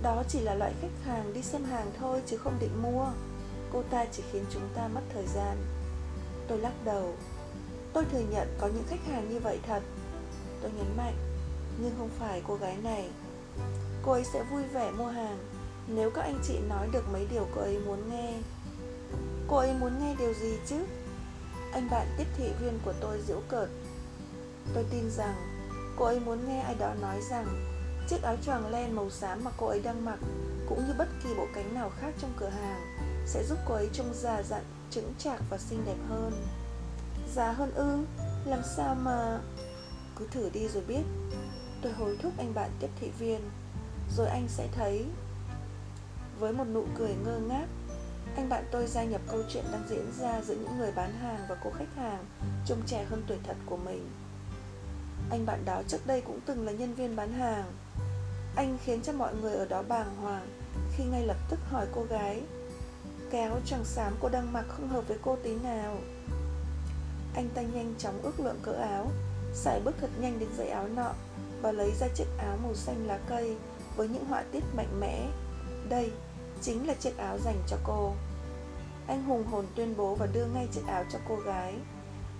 đó chỉ là loại khách hàng đi xem hàng thôi chứ không định mua. Cô ta chỉ khiến chúng ta mất thời gian. Tôi lắc đầu. Tôi thừa nhận có những khách hàng như vậy thật, tôi nhấn mạnh, nhưng không phải cô gái này. Cô ấy sẽ vui vẻ mua hàng nếu các anh chị nói được mấy điều cô ấy muốn nghe. Cô ấy muốn nghe điều gì chứ? Anh bạn tiếp thị viên của tôi giễu cợt. Tôi tin rằng cô ấy muốn nghe ai đó nói rằng chiếc áo choàng len màu xám mà cô ấy đang mặc, cũng như bất kỳ bộ cánh nào khác trong cửa hàng, sẽ giúp cô ấy trông già dặn, chững chạc và xinh đẹp hơn. Già hơn ư? Làm sao mà... cứ thử đi rồi biết, tôi hối thúc anh bạn tiếp thị viên. Rồi anh sẽ thấy. Với một nụ cười ngơ ngác, anh bạn tôi gia nhập câu chuyện đang diễn ra giữa những người bán hàng và cô khách hàng trông trẻ hơn tuổi thật của mình. Anh bạn đó trước đây cũng từng là nhân viên bán hàng. Anh khiến cho mọi người ở đó bàng hoàng khi ngay lập tức hỏi cô gái: cái áo choàng xám cô đang mặc không hợp với cô tí nào. Anh ta nhanh chóng ước lượng cỡ áo, sải bước thật nhanh đến dãy áo nọ và lấy ra chiếc áo màu xanh lá cây với những họa tiết mạnh mẽ. Đây chính là chiếc áo dành cho cô. Anh hùng hồn tuyên bố và đưa ngay chiếc áo cho cô gái.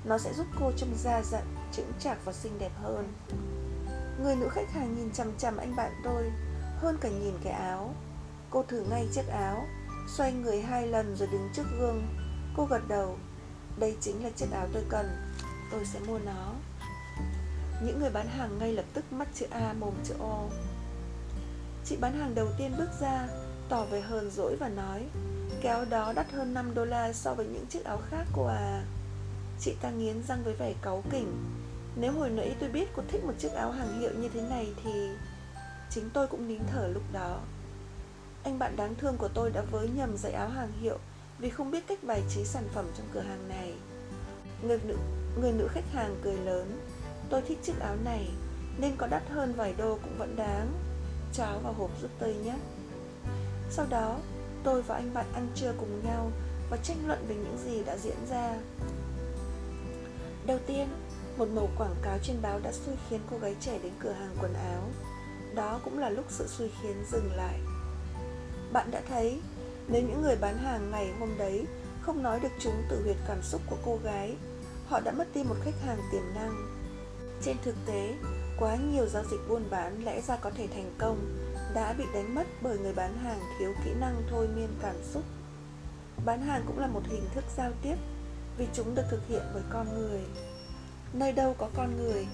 Nó sẽ giúp cô trông già dặn, chững chạc và xinh đẹp hơn. Người nữ khách hàng nhìn chằm chằm anh bạn tôi hơn cả nhìn cái áo. Cô thử ngay chiếc áo, xoay người 2 lần rồi đứng trước gương. Cô gật đầu. Đây chính là chiếc áo tôi cần, tôi sẽ mua nó. Những người bán hàng ngay lập tức mắt chữ A mồm chữ O. Chị bán hàng đầu tiên bước ra, tỏ vẻ hờn dỗi và nói: cái áo đó đắt hơn $5 so với những chiếc áo khác cô à. Chị ta nghiến răng với vẻ cáu kỉnh: nếu hồi nãy tôi biết cô thích một chiếc áo hàng hiệu như thế này thì... Chính tôi cũng nín thở lúc đó. Anh bạn đáng thương của tôi đã vớ nhầm dãy áo hàng hiệu vì không biết cách bài trí sản phẩm trong cửa hàng này. Người nữ khách hàng cười lớn: tôi thích chiếc áo này, nên có đắt hơn vài đô cũng vẫn đáng. Cho áo vào hộp giúp tôi nhé. Sau đó, tôi và anh bạn ăn trưa cùng nhau và tranh luận về những gì đã diễn ra. Đầu tiên, một mẩu quảng cáo trên báo đã xui khiến cô gái trẻ đến cửa hàng quần áo. Đó cũng là lúc sự xui khiến dừng lại. Bạn đã thấy, nếu những người bán hàng ngày hôm đấy không nói được trúng tử huyệt cảm xúc của cô gái, họ đã mất đi một khách hàng tiềm năng. Trên thực tế, quá nhiều giao dịch buôn bán lẽ ra có thể thành công đã bị đánh mất bởi người bán hàng thiếu kỹ năng thôi miên cảm xúc. Bán hàng cũng là một hình thức giao tiếp, vì chúng được thực hiện bởi con người. Nơi đâu có con người,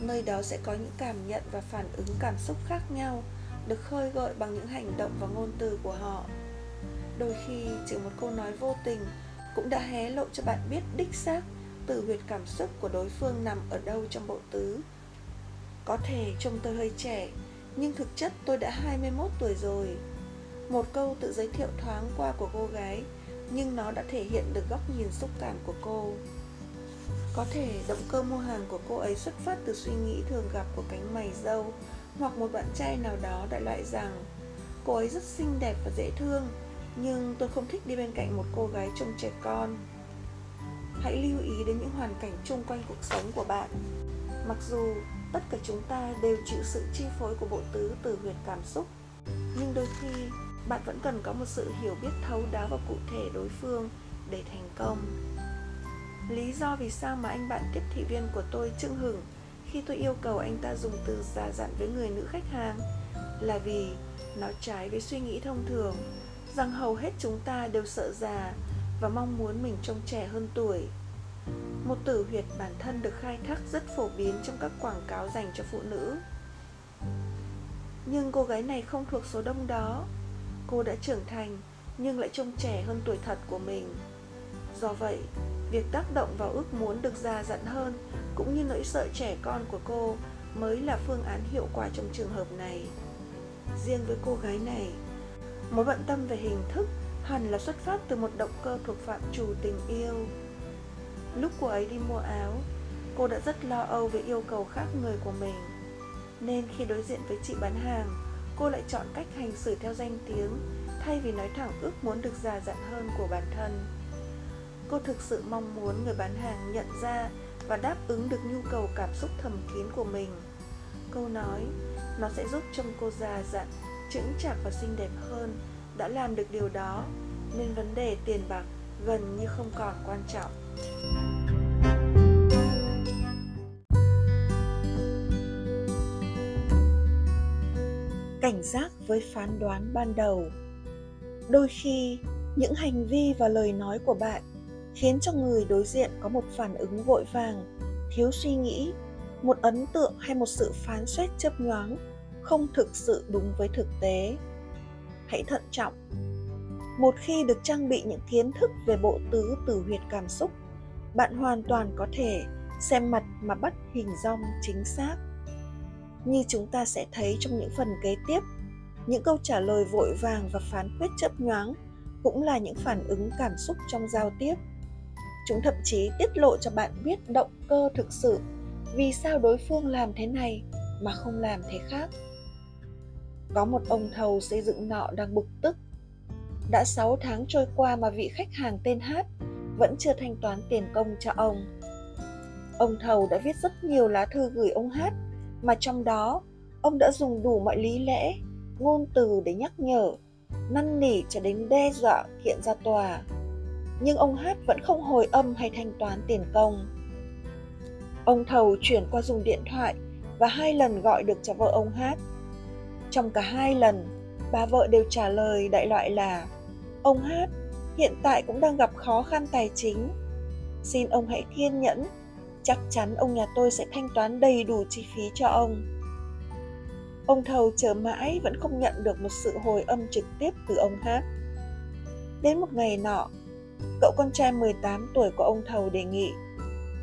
nơi đó sẽ có những cảm nhận và phản ứng cảm xúc khác nhau, được khơi gợi bằng những hành động và ngôn từ của họ. Đôi khi chỉ một câu nói vô tình cũng đã hé lộ cho bạn biết đích xác tử huyệt cảm xúc của đối phương nằm ở đâu trong bộ tứ. Có thể trông tôi hơi trẻ, nhưng thực chất tôi đã 21 tuổi rồi. Một câu tự giới thiệu thoáng qua của cô gái, nhưng nó đã thể hiện được góc nhìn xúc cảm của cô. Có thể động cơ mua hàng của cô ấy xuất phát từ suy nghĩ thường gặp của cánh mày râu, hoặc một bạn trai nào đó đại loại rằng cô ấy rất xinh đẹp và dễ thương, nhưng tôi không thích đi bên cạnh một cô gái trông trẻ con. Hãy lưu ý đến những hoàn cảnh chung quanh cuộc sống của bạn. Mặc dù tất cả chúng ta đều chịu sự chi phối của bộ tứ tử huyệt cảm xúc, nhưng đôi khi bạn vẫn cần có một sự hiểu biết thấu đáo và cụ thể đối phương để thành công. Lý do vì sao mà anh bạn tiếp thị viên của tôi chững hửng khi tôi yêu cầu anh ta dùng từ già dặn với người nữ khách hàng là vì nó trái với suy nghĩ thông thường rằng hầu hết chúng ta đều sợ già và mong muốn mình trông trẻ hơn tuổi. Một tử huyệt bản thân được khai thác rất phổ biến trong các quảng cáo dành cho phụ nữ. Nhưng cô gái này không thuộc số đông đó. Cô đã trưởng thành nhưng lại trông trẻ hơn tuổi thật của mình. Do vậy, việc tác động vào ước muốn được già dặn hơn cũng như nỗi sợ trẻ con của cô mới là phương án hiệu quả trong trường hợp này. Riêng với cô gái này, mối bận tâm về hình thức hẳn là xuất phát từ một động cơ thuộc phạm trù tình yêu. Lúc cô ấy đi mua áo, cô đã rất lo âu về yêu cầu khác người của mình, nên khi đối diện với chị bán hàng, cô lại chọn cách hành xử theo danh tiếng thay vì nói thẳng ước muốn được già dặn hơn của bản thân. Cô thực sự mong muốn người bán hàng nhận ra và đáp ứng được nhu cầu cảm xúc thầm kín của mình. Câu nói "nó sẽ giúp trông cô già dặn, chững chạc và xinh đẹp hơn" đã làm được điều đó, nên vấn đề tiền bạc gần như không còn quan trọng. Cảnh giác với phán đoán ban đầu. Đôi khi, những hành vi và lời nói của bạn khiến cho người đối diện có một phản ứng vội vàng, thiếu suy nghĩ, một ấn tượng hay một sự phán xét chớp nhoáng không thực sự đúng với thực tế. Hãy thận trọng. Một khi được trang bị những kiến thức về bộ tứ tử huyệt cảm xúc, bạn hoàn toàn có thể xem mặt mà bắt hình dong chính xác. Như chúng ta sẽ thấy trong những phần kế tiếp, những câu trả lời vội vàng và phán quyết chớp nhoáng cũng là những phản ứng cảm xúc trong giao tiếp. Chúng thậm chí tiết lộ cho bạn biết động cơ thực sự, vì sao đối phương làm thế này mà không làm thế khác. Có một ông thầu xây dựng nọ đang bực tức. Đã 6 tháng trôi qua mà vị khách hàng tên Hát vẫn chưa thanh toán tiền công cho ông. Ông thầu đã viết rất nhiều lá thư gửi ông Hát, mà trong đó ông đã dùng đủ mọi lý lẽ, ngôn từ để nhắc nhở, năn nỉ cho đến đe dọa kiện ra tòa. Nhưng ông Hát vẫn không hồi âm hay thanh toán tiền công. Ông thầu chuyển qua dùng điện thoại và 2 lần gọi được cho vợ ông Hát. Trong cả 2 lần, bà vợ đều trả lời đại loại là: "Ông Hát hiện tại cũng đang gặp khó khăn tài chính. Xin ông hãy kiên nhẫn, chắc chắn ông nhà tôi sẽ thanh toán đầy đủ chi phí cho ông." Ông thầu chờ mãi vẫn không nhận được một sự hồi âm trực tiếp từ ông Hát. Đến một ngày nọ, cậu con trai 18 tuổi của ông thầu đề nghị: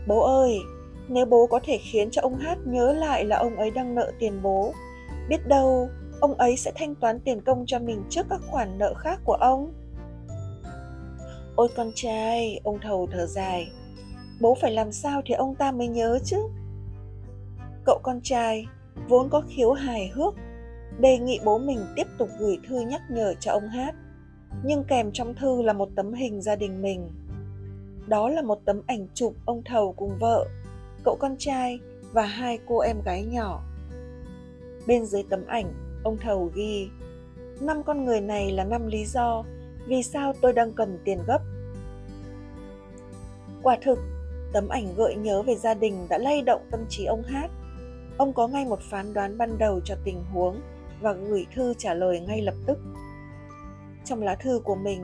"Bố ơi, nếu bố có thể khiến cho ông Hát nhớ lại là ông ấy đang nợ tiền bố, biết đâu ông ấy sẽ thanh toán tiền công cho mình trước các khoản nợ khác của ông." "Ôi con trai," ông thầu thở dài, "bố phải làm sao thì ông ta mới nhớ chứ?" Cậu con trai vốn có khiếu hài hước đề nghị bố mình tiếp tục gửi thư nhắc nhở cho ông Hát, nhưng kèm trong thư là một tấm hình gia đình mình. Đó là một tấm ảnh chụp ông thầu cùng vợ, cậu con trai và 2 cô em gái nhỏ. Bên dưới tấm ảnh, ông thầu ghi: "5 con người này là 5 lý do vì sao tôi đang cần tiền gấp." Quả thực, tấm ảnh gợi nhớ về gia đình đã lay động tâm trí ông Hát. Ông có ngay một phán đoán ban đầu cho tình huống và gửi thư trả lời ngay lập tức. Trong lá thư của mình,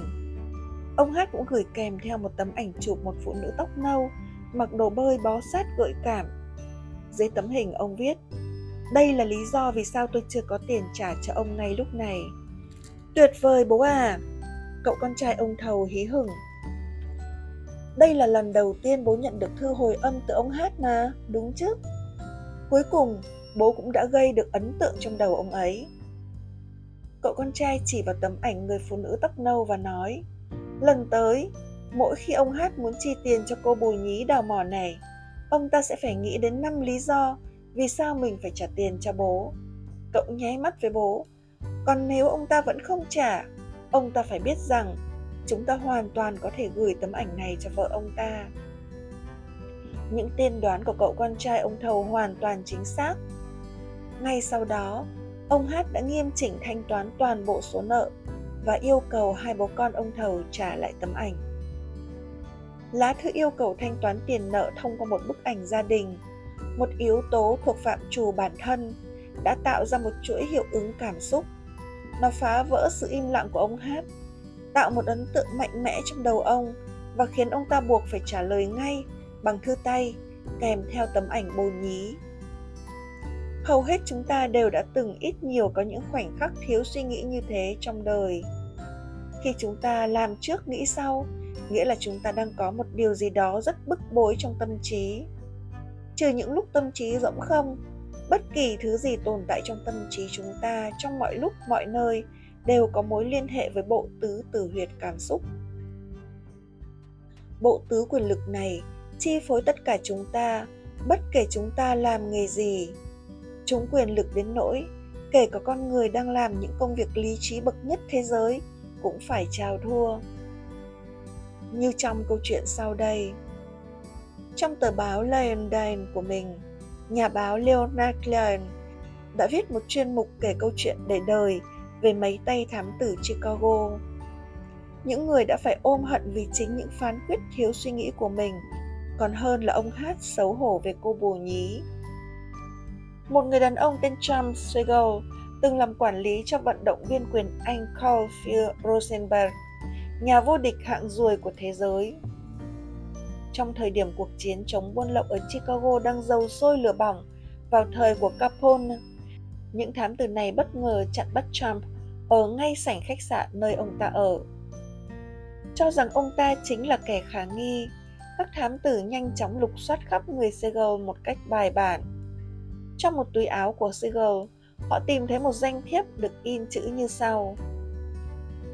ông Hát cũng gửi kèm theo một tấm ảnh chụp một phụ nữ tóc nâu, mặc đồ bơi bó sát gợi cảm. Dưới tấm hình ông viết: "Đây là lý do vì sao tôi chưa có tiền trả cho ông ngay lúc này." "Tuyệt vời bố à!" Cậu con trai ông thầu hí hửng. "Đây là lần đầu tiên bố nhận được thư hồi âm từ ông Hát mà, đúng chứ? Cuối cùng, bố cũng đã gây được ấn tượng trong đầu ông ấy." Cậu con trai chỉ vào tấm ảnh người phụ nữ tóc nâu và nói: "Lần tới, mỗi khi ông Hát muốn chi tiền cho cô Bùi Nhí đào mỏ này, ông ta sẽ phải nghĩ đến 5 lý do vì sao mình phải trả tiền cho bố." Cậu nháy mắt với bố: "Còn nếu ông ta vẫn không trả, ông ta phải biết rằng chúng ta hoàn toàn có thể gửi tấm ảnh này cho vợ ông ta." Những tiên đoán của cậu con trai ông thầu hoàn toàn chính xác. Ngay sau đó, ông Hát đã nghiêm chỉnh thanh toán toàn bộ số nợ và yêu cầu 2 bố con ông thầu trả lại tấm ảnh. Lá thư yêu cầu thanh toán tiền nợ thông qua một bức ảnh gia đình, một yếu tố thuộc phạm trù bản thân, đã tạo ra một chuỗi hiệu ứng cảm xúc. Nó phá vỡ sự im lặng của ông Hát, tạo một ấn tượng mạnh mẽ trong đầu ông và khiến ông ta buộc phải trả lời ngay bằng thư tay kèm theo tấm ảnh Bồ Nhí. Hầu hết chúng ta đều đã từng ít nhiều có những khoảnh khắc thiếu suy nghĩ như thế trong đời. Khi chúng ta làm trước nghĩ sau, nghĩa là chúng ta đang có một điều gì đó rất bức bối trong tâm trí. Trừ những lúc tâm trí rỗng không, bất kỳ thứ gì tồn tại trong tâm trí chúng ta trong mọi lúc mọi nơi đều có mối liên hệ với bộ tứ tử huyệt cảm xúc. Bộ tứ quyền lực này chi phối tất cả chúng ta, bất kể chúng ta làm nghề gì. Chúng quyền lực đến nỗi, kể cả con người đang làm những công việc lý trí bậc nhất thế giới cũng phải chào thua. Như trong câu chuyện sau đây. Trong tờ báo Leonine của mình, nhà báo Leonard Cohen đã viết một chuyên mục kể câu chuyện để đời về mấy tay thám tử Chicago. Những người đã phải ôm hận vì chính những phán quyết thiếu suy nghĩ của mình, còn hơn là ông hát xấu hổ về cô bồ nhí. Một người đàn ông tên Trump Segal từng làm quản lý cho vận động viên quyền Anh Caulfield Rosenberg, nhà vô địch hạng ruồi của thế giới. Trong thời điểm cuộc chiến chống buôn lậu ở Chicago đang dầu sôi lửa bỏng vào thời của Capone, những thám tử này bất ngờ chặn bắt Trump ở ngay sảnh khách sạn nơi ông ta ở. Cho rằng ông ta chính là kẻ khả nghi, các thám tử nhanh chóng lục soát khắp người Segal một cách bài bản. Trong một túi áo của Segal, họ tìm thấy một danh thiếp được in chữ như sau: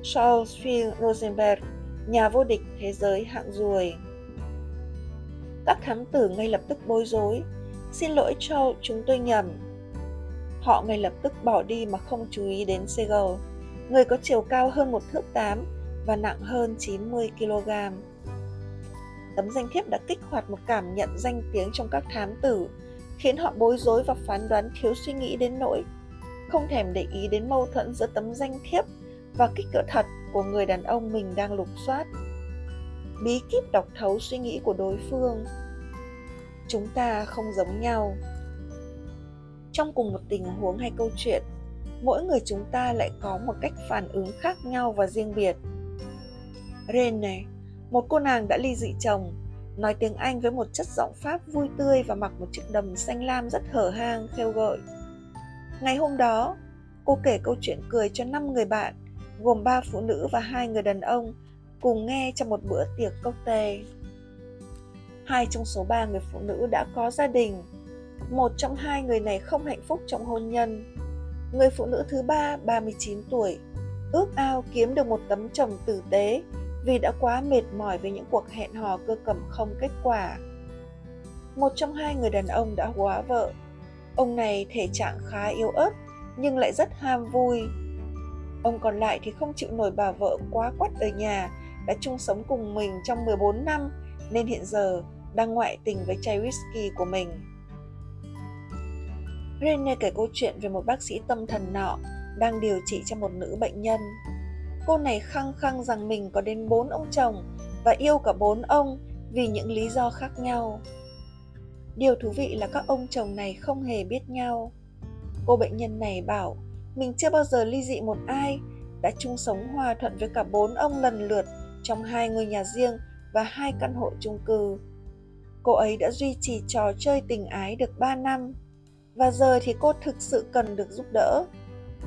Charles Phil Rosenberg, nhà vô địch thế giới hạng ruồi. Các thám tử ngay lập tức bối rối: "Xin lỗi Charles, chúng tôi nhầm." Họ ngay lập tức bỏ đi mà không chú ý đến Segal, người có chiều cao hơn 1 thước 8 và nặng hơn 90 kg. Tấm danh thiếp đã kích hoạt một cảm nhận danh tiếng trong các thám tử, khiến họ bối rối và phán đoán thiếu suy nghĩ đến nỗi không thèm để ý đến mâu thuẫn giữa tấm danh thiếp và kích cỡ thật của người đàn ông mình đang lục soát. Bí kíp đọc thấu suy nghĩ của đối phương. Chúng ta không giống nhau. Trong cùng một tình huống hay câu chuyện, mỗi người chúng ta lại có một cách phản ứng khác nhau và riêng biệt. Rene, một cô nàng đã ly dị chồng, nói tiếng Anh với một chất giọng Pháp vui tươi và mặc một chiếc đầm xanh lam rất hở hang, khêu gợi. Ngày hôm đó, cô kể câu chuyện cười cho 5 người bạn, gồm 3 phụ nữ và 2 người đàn ông, cùng nghe trong một bữa tiệc cocktail. 2 trong số 3 người phụ nữ đã có gia đình. Một trong 2 người này không hạnh phúc trong hôn nhân. Người phụ nữ thứ 3, 39 tuổi, ước ao kiếm được một tấm chồng tử tế vì đã quá mệt mỏi với những cuộc hẹn hò cưa cẩm không kết quả. Một trong 2 người đàn ông đã góa vợ. Ông này thể trạng khá yếu ớt nhưng lại rất ham vui. Ông còn lại thì không chịu nổi bà vợ quá quắt ở nhà, đã chung sống cùng mình trong 14 năm nên hiện giờ đang ngoại tình với chai whisky của mình. Rene kể câu chuyện về một bác sĩ tâm thần nọ đang điều trị cho một nữ bệnh nhân. Cô này khăng khăng rằng mình có đến 4 ông chồng và yêu cả 4 ông vì những lý do khác nhau. Điều thú vị là các ông chồng này không hề biết nhau. Cô bệnh nhân này bảo mình chưa bao giờ ly dị một ai, đã chung sống hòa thuận với cả 4 ông lần lượt trong 2 ngôi nhà riêng và 2 căn hộ chung cư. Cô ấy đã duy trì trò chơi tình ái được 3 năm và giờ thì cô thực sự cần được giúp đỡ.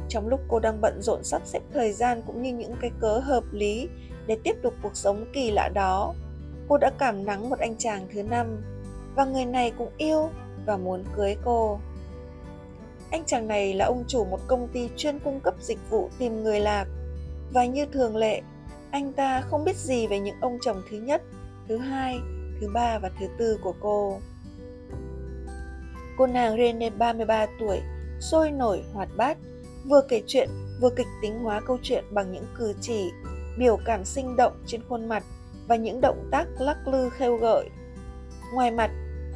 Trong lúc cô đang bận rộn sắp xếp thời gian cũng như những cái cớ hợp lý để tiếp tục cuộc sống kỳ lạ đó, cô đã cảm nắng một anh chàng thứ 5 và người này cũng yêu và muốn cưới cô. Anh chàng này là ông chủ một công ty chuyên cung cấp dịch vụ tìm người lạc và như thường lệ, anh ta không biết gì về những ông chồng thứ nhất, thứ 2, thứ 3 và thứ 4 của cô. Cô nàng Rene 33 tuổi, sôi nổi hoạt bát, vừa kể chuyện vừa kịch tính hóa câu chuyện bằng những cử chỉ, biểu cảm sinh động trên khuôn mặt và những động tác lắc lư khêu gợi. Ngoài mặt,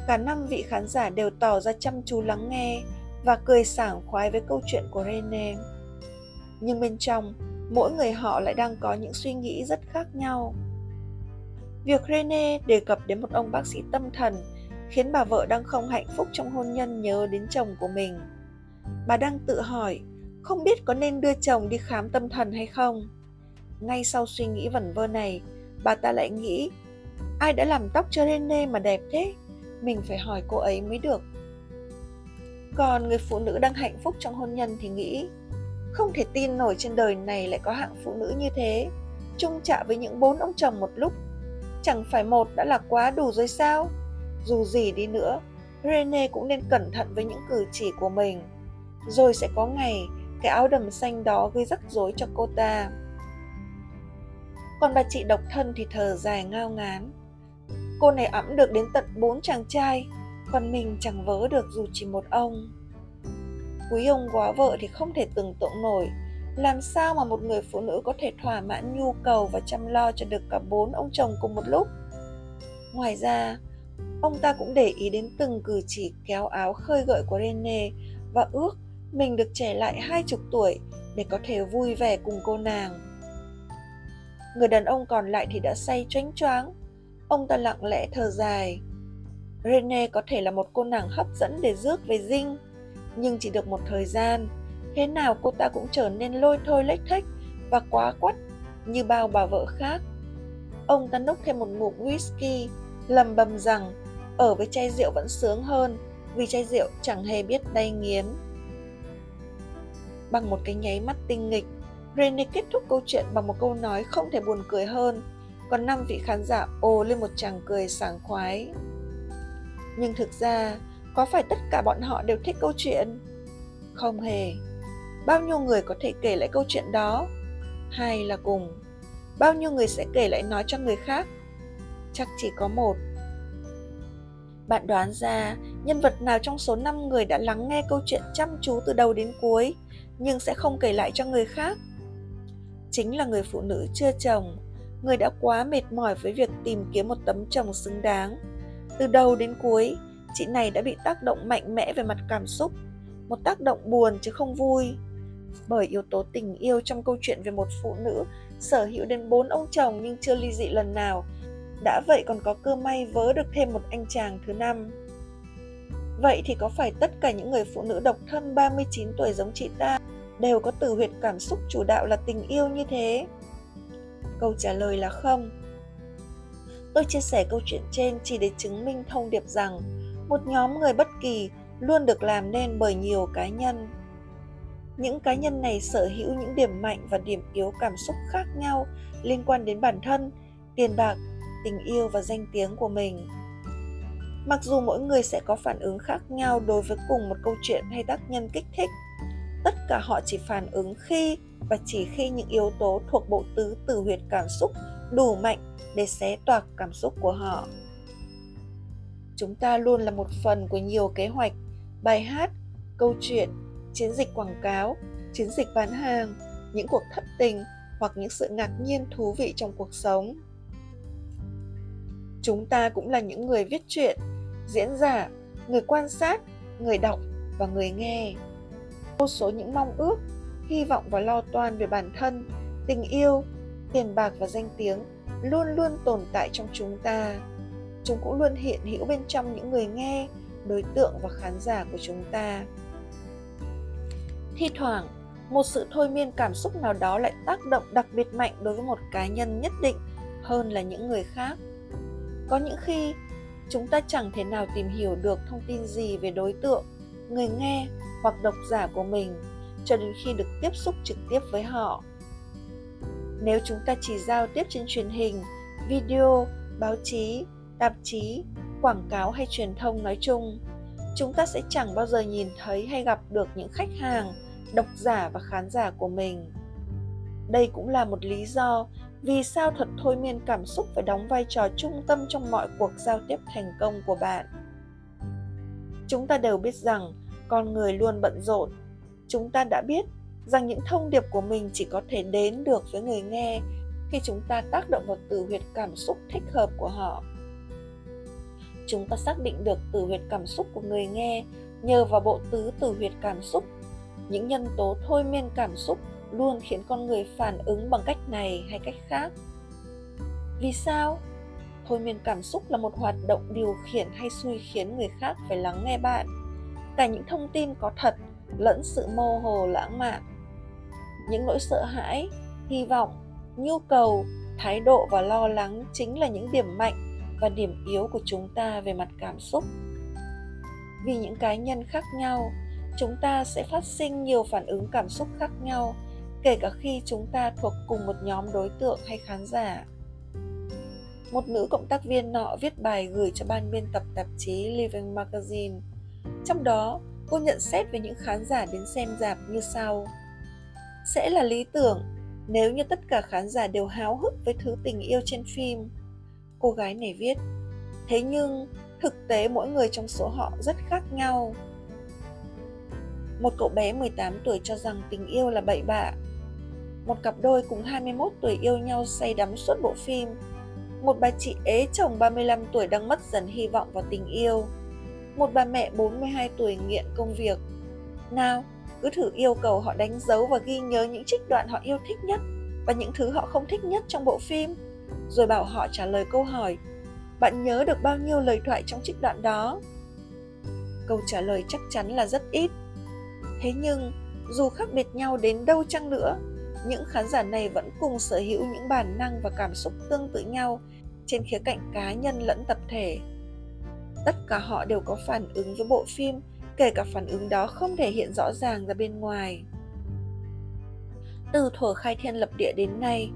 cả 5 vị khán giả đều tỏ ra chăm chú lắng nghe và cười sảng khoái với câu chuyện của Rene. Nhưng bên trong, mỗi người họ lại đang có những suy nghĩ rất khác nhau. Việc Rene đề cập đến một ông bác sĩ tâm thần khiến bà vợ đang không hạnh phúc trong hôn nhân nhớ đến chồng của mình. Bà đang tự hỏi, không biết có nên đưa chồng đi khám tâm thần hay không? Ngay sau suy nghĩ vẩn vơ này, bà ta lại nghĩ, ai đã làm tóc cho Rene mà đẹp thế? Mình phải hỏi cô ấy mới được. Còn người phụ nữ đang hạnh phúc trong hôn nhân thì nghĩ, không thể tin nổi trên đời này lại có hạng phụ nữ như thế, chung chạ với những 4 ông chồng một lúc. Chẳng phải một đã là quá đủ rồi sao? Dù gì đi nữa, Rene cũng nên cẩn thận với những cử chỉ của mình. Rồi sẽ có ngày, cái áo đầm xanh đó gây rắc rối cho cô ta. Còn bà chị độc thân thì thở dài ngao ngán. Cô này ẵm được đến tận 4 chàng trai, còn mình chẳng vớ được dù chỉ một ông. Quý ông góa vợ thì không thể tưởng tượng nổi, làm sao mà một người phụ nữ có thể thỏa mãn nhu cầu và chăm lo cho được cả 4 ông chồng cùng một lúc. Ngoài ra, ông ta cũng để ý đến từng cử chỉ kéo áo khơi gợi của Rene và ước mình được trẻ lại 20 tuổi để có thể vui vẻ cùng cô nàng. Người đàn ông còn lại thì đã say choáng choáng. Ông ta lặng lẽ thở dài. Rene có thể là một cô nàng hấp dẫn để rước về dinh, nhưng chỉ được một thời gian, thế nào cô ta cũng trở nên lôi thôi lếch thếch và quá quắt như bao bà vợ khác. Ông ta nốc thêm một ngụm whisky, lầm bầm rằng ở với chai rượu vẫn sướng hơn vì chai rượu chẳng hề biết đay nghiến. Bằng một cái nháy mắt tinh nghịch, Rene kết thúc câu chuyện bằng một câu nói không thể buồn cười hơn, còn 5 vị khán giả ồ lên một tràng cười sảng khoái. Nhưng thực ra, có phải tất cả bọn họ đều thích câu chuyện? Không hề. Bao nhiêu người có thể kể lại câu chuyện đó? Hay là cùng, bao nhiêu người sẽ kể lại nói cho người khác? Chắc chỉ có một. Bạn đoán ra nhân vật nào trong số 5 người đã lắng nghe câu chuyện chăm chú từ đầu đến cuối, nhưng sẽ không kể lại cho người khác? Chính là người phụ nữ chưa chồng, người đã quá mệt mỏi với việc tìm kiếm một tấm chồng xứng đáng. Từ đầu đến cuối, chị này đã bị tác động mạnh mẽ về mặt cảm xúc, một tác động buồn chứ không vui, bởi yếu tố tình yêu trong câu chuyện về một phụ nữ sở hữu đến 4 ông chồng nhưng chưa ly dị lần nào, đã vậy còn có cơ may vớ được thêm một anh chàng thứ 5. Vậy thì có phải tất cả những người phụ nữ độc thân 39 tuổi giống chị ta đều có tử huyệt cảm xúc chủ đạo là tình yêu như thế? Câu trả lời là không. Tôi chia sẻ câu chuyện trên chỉ để chứng minh thông điệp rằng một nhóm người bất kỳ luôn được làm nên bởi nhiều cá nhân. Những cá nhân này sở hữu những điểm mạnh và điểm yếu cảm xúc khác nhau liên quan đến bản thân, tiền bạc, tình yêu và danh tiếng của mình. Mặc dù mỗi người sẽ có phản ứng khác nhau đối với cùng một câu chuyện hay tác nhân kích thích, tất cả họ chỉ phản ứng khi và chỉ khi những yếu tố thuộc bộ tứ tử huyệt cảm xúc đủ mạnh để xé toạc cảm xúc của họ. Chúng ta luôn là một phần của nhiều kế hoạch, bài hát, câu chuyện, chiến dịch quảng cáo, chiến dịch bán hàng, những cuộc thất tình hoặc những sự ngạc nhiên thú vị trong cuộc sống. Chúng ta cũng là những người viết truyện, diễn giả, người quan sát, người đọc và người nghe. Vô số những mong ước, hy vọng và lo toan về bản thân, tình yêu, tiền bạc và danh tiếng luôn luôn tồn tại trong chúng ta. Chúng cũng luôn hiện hữu bên trong những người nghe, đối tượng và khán giả của chúng ta. Thi thoảng, một sự thôi miên cảm xúc nào đó lại tác động đặc biệt mạnh đối với một cá nhân nhất định hơn là những người khác. Có những khi, chúng ta chẳng thể nào tìm hiểu được thông tin gì về đối tượng, người nghe hoặc độc giả của mình cho đến khi được tiếp xúc trực tiếp với họ. Nếu chúng ta chỉ giao tiếp trên truyền hình, video, báo chí, tạp chí, quảng cáo hay truyền thông nói chung, chúng ta sẽ chẳng bao giờ nhìn thấy hay gặp được những khách hàng, độc giả và khán giả của mình. Đây cũng là một lý do vì sao thuật thôi miên cảm xúc phải đóng vai trò trung tâm trong mọi cuộc giao tiếp thành công của bạn. Chúng ta đều biết rằng con người luôn bận rộn. Chúng ta đã biết rằng những thông điệp của mình chỉ có thể đến được với người nghe khi chúng ta tác động vào tử huyệt cảm xúc thích hợp của họ. Chúng ta xác định được tử huyệt cảm xúc của người nghe nhờ vào bộ tứ tử huyệt cảm xúc. Những nhân tố thôi miên cảm xúc luôn khiến con người phản ứng bằng cách này hay cách khác. Vì sao? Thôi miên cảm xúc là một hoạt động điều khiển hay xui khiến người khác phải lắng nghe bạn, cả những thông tin có thật lẫn sự mơ hồ lãng mạn. Những nỗi sợ hãi, hy vọng, nhu cầu, thái độ và lo lắng chính là những điểm mạnh và điểm yếu của chúng ta về mặt cảm xúc. Vì những cá nhân khác nhau, chúng ta sẽ phát sinh nhiều phản ứng cảm xúc khác nhau, kể cả khi chúng ta thuộc cùng một nhóm đối tượng hay khán giả. Một nữ cộng tác viên nọ viết bài gửi cho ban biên tập tạp chí Living Magazine. Trong đó, cô nhận xét về những khán giả đến xem rạp như sau. Sẽ là lý tưởng nếu như tất cả khán giả đều háo hức với thứ tình yêu trên phim. Cô gái này viết, Thế nhưng, thực tế mỗi người trong số họ rất khác nhau. Một cậu bé 18 tuổi cho rằng tình yêu là bậy bạ. Một cặp đôi cùng 21 tuổi yêu nhau say đắm suốt bộ phim. Một bà chị ế chồng 35 tuổi đang mất dần hy vọng vào tình yêu. Một bà mẹ 42 tuổi nghiện công việc. Nào, cứ thử yêu cầu họ đánh dấu và ghi nhớ những trích đoạn họ yêu thích nhất và những thứ họ không thích nhất trong bộ phim, rồi bảo họ trả lời câu hỏi: bạn nhớ được bao nhiêu lời thoại trong trích đoạn đó? Câu trả lời chắc chắn là rất ít. Thế nhưng, dù khác biệt nhau đến đâu chăng nữa, những khán giả này vẫn cùng sở hữu những bản năng và cảm xúc tương tự nhau trên khía cạnh cá nhân lẫn tập thể. Tất cả họ đều có phản ứng với bộ phim, kể cả phản ứng đó không thể hiện rõ ràng ra bên ngoài. Từ thuở khai thiên lập địa đến nay,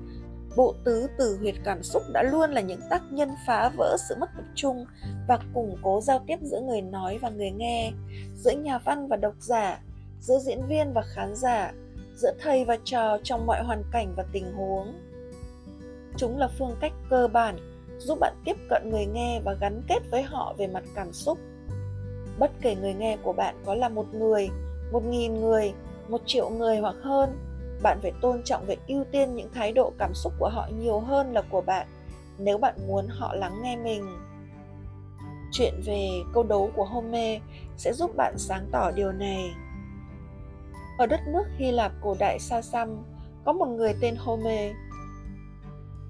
bộ tứ tử huyệt cảm xúc đã luôn là những tác nhân phá vỡ sự mất tập trung và củng cố giao tiếp giữa người nói và người nghe, giữa nhà văn và độc giả, giữa diễn viên và khán giả, giữa thầy và trò trong mọi hoàn cảnh và tình huống. Chúng là phương cách cơ bản giúp bạn tiếp cận người nghe và gắn kết với họ về mặt cảm xúc. Bất kể người nghe của bạn có là một người, 1.000 người, 1.000.000 người hoặc hơn, bạn phải tôn trọng và ưu tiên những thái độ cảm xúc của họ nhiều hơn là của bạn nếu bạn muốn họ lắng nghe mình. Chuyện về câu đố của Homer sẽ giúp bạn sáng tỏ điều này. Ở đất nước Hy Lạp cổ đại xa xăm, có một người tên Homer.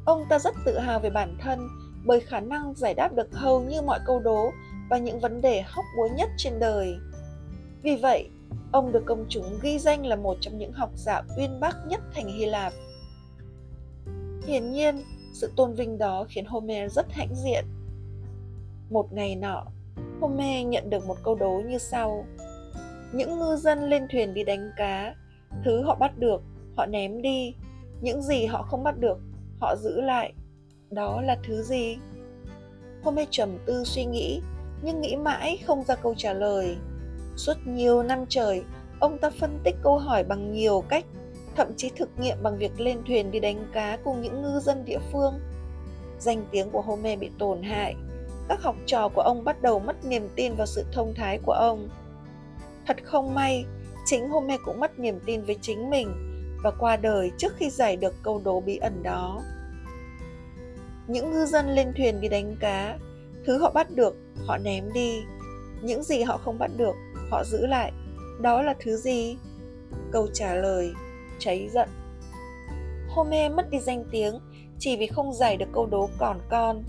Ông ta rất tự hào về bản thân bởi khả năng giải đáp được hầu như mọi câu đố và những vấn đề hóc búa nhất trên đời. Vì vậy, ông được công chúng ghi danh là một trong những học giả uyên bác nhất thành Hy Lạp. Hiển nhiên, sự tôn vinh đó khiến Homer rất hãnh diện. Một ngày nọ, Homer nhận được một câu đố như sau: những ngư dân lên thuyền đi đánh cá, thứ họ bắt được, họ ném đi, những gì họ không bắt được, họ giữ lại. Đó là thứ gì? Homer trầm tư suy nghĩ, nhưng nghĩ mãi không ra câu trả lời. Suốt nhiều năm trời, ông ta phân tích câu hỏi bằng nhiều cách, thậm chí thực nghiệm bằng việc lên thuyền đi đánh cá cùng những ngư dân địa phương. Danh tiếng của Homer bị tổn hại, các học trò của ông bắt đầu mất niềm tin vào sự thông thái của ông. Thật không may, chính Homer cũng mất niềm tin với chính mình và qua đời trước khi giải được câu đố bí ẩn đó. Những ngư dân lên thuyền đi đánh cá, thứ họ bắt được, họ ném đi, những gì họ không bắt được, họ giữ lại. Đó là thứ gì? Câu trả lời: cháy giận. Homer mất đi danh tiếng chỉ vì không giải được câu đố còn con.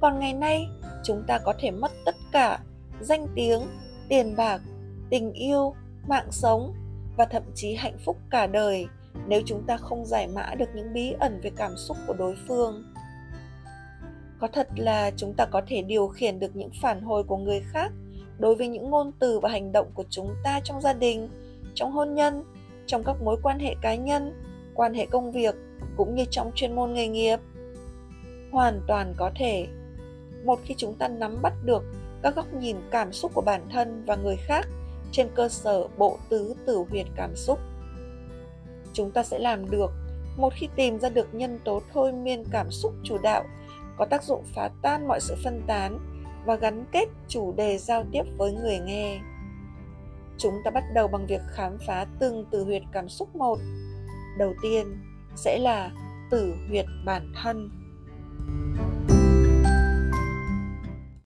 Còn ngày nay, chúng ta có thể mất tất cả: danh tiếng, tiền bạc, tình yêu, mạng sống và thậm chí hạnh phúc cả đời nếu chúng ta không giải mã được những bí ẩn về cảm xúc của đối phương. Có thật là chúng ta có thể điều khiển được những phản hồi của người khác đối với những ngôn từ và hành động của chúng ta trong gia đình, trong hôn nhân, trong các mối quan hệ cá nhân, quan hệ công việc, cũng như trong chuyên môn nghề nghiệp. Hoàn toàn có thể. Một khi chúng ta nắm bắt được các góc nhìn cảm xúc của bản thân và người khác trên cơ sở bộ tứ tử huyệt cảm xúc, chúng ta sẽ làm được một khi tìm ra được nhân tố thôi miên cảm xúc chủ đạo có tác dụng phá tan mọi sự phân tán và gắn kết chủ đề giao tiếp với người nghe. Chúng ta bắt đầu bằng việc khám phá từng tử huyệt cảm xúc một. Đầu tiên sẽ là tử huyệt bản thân.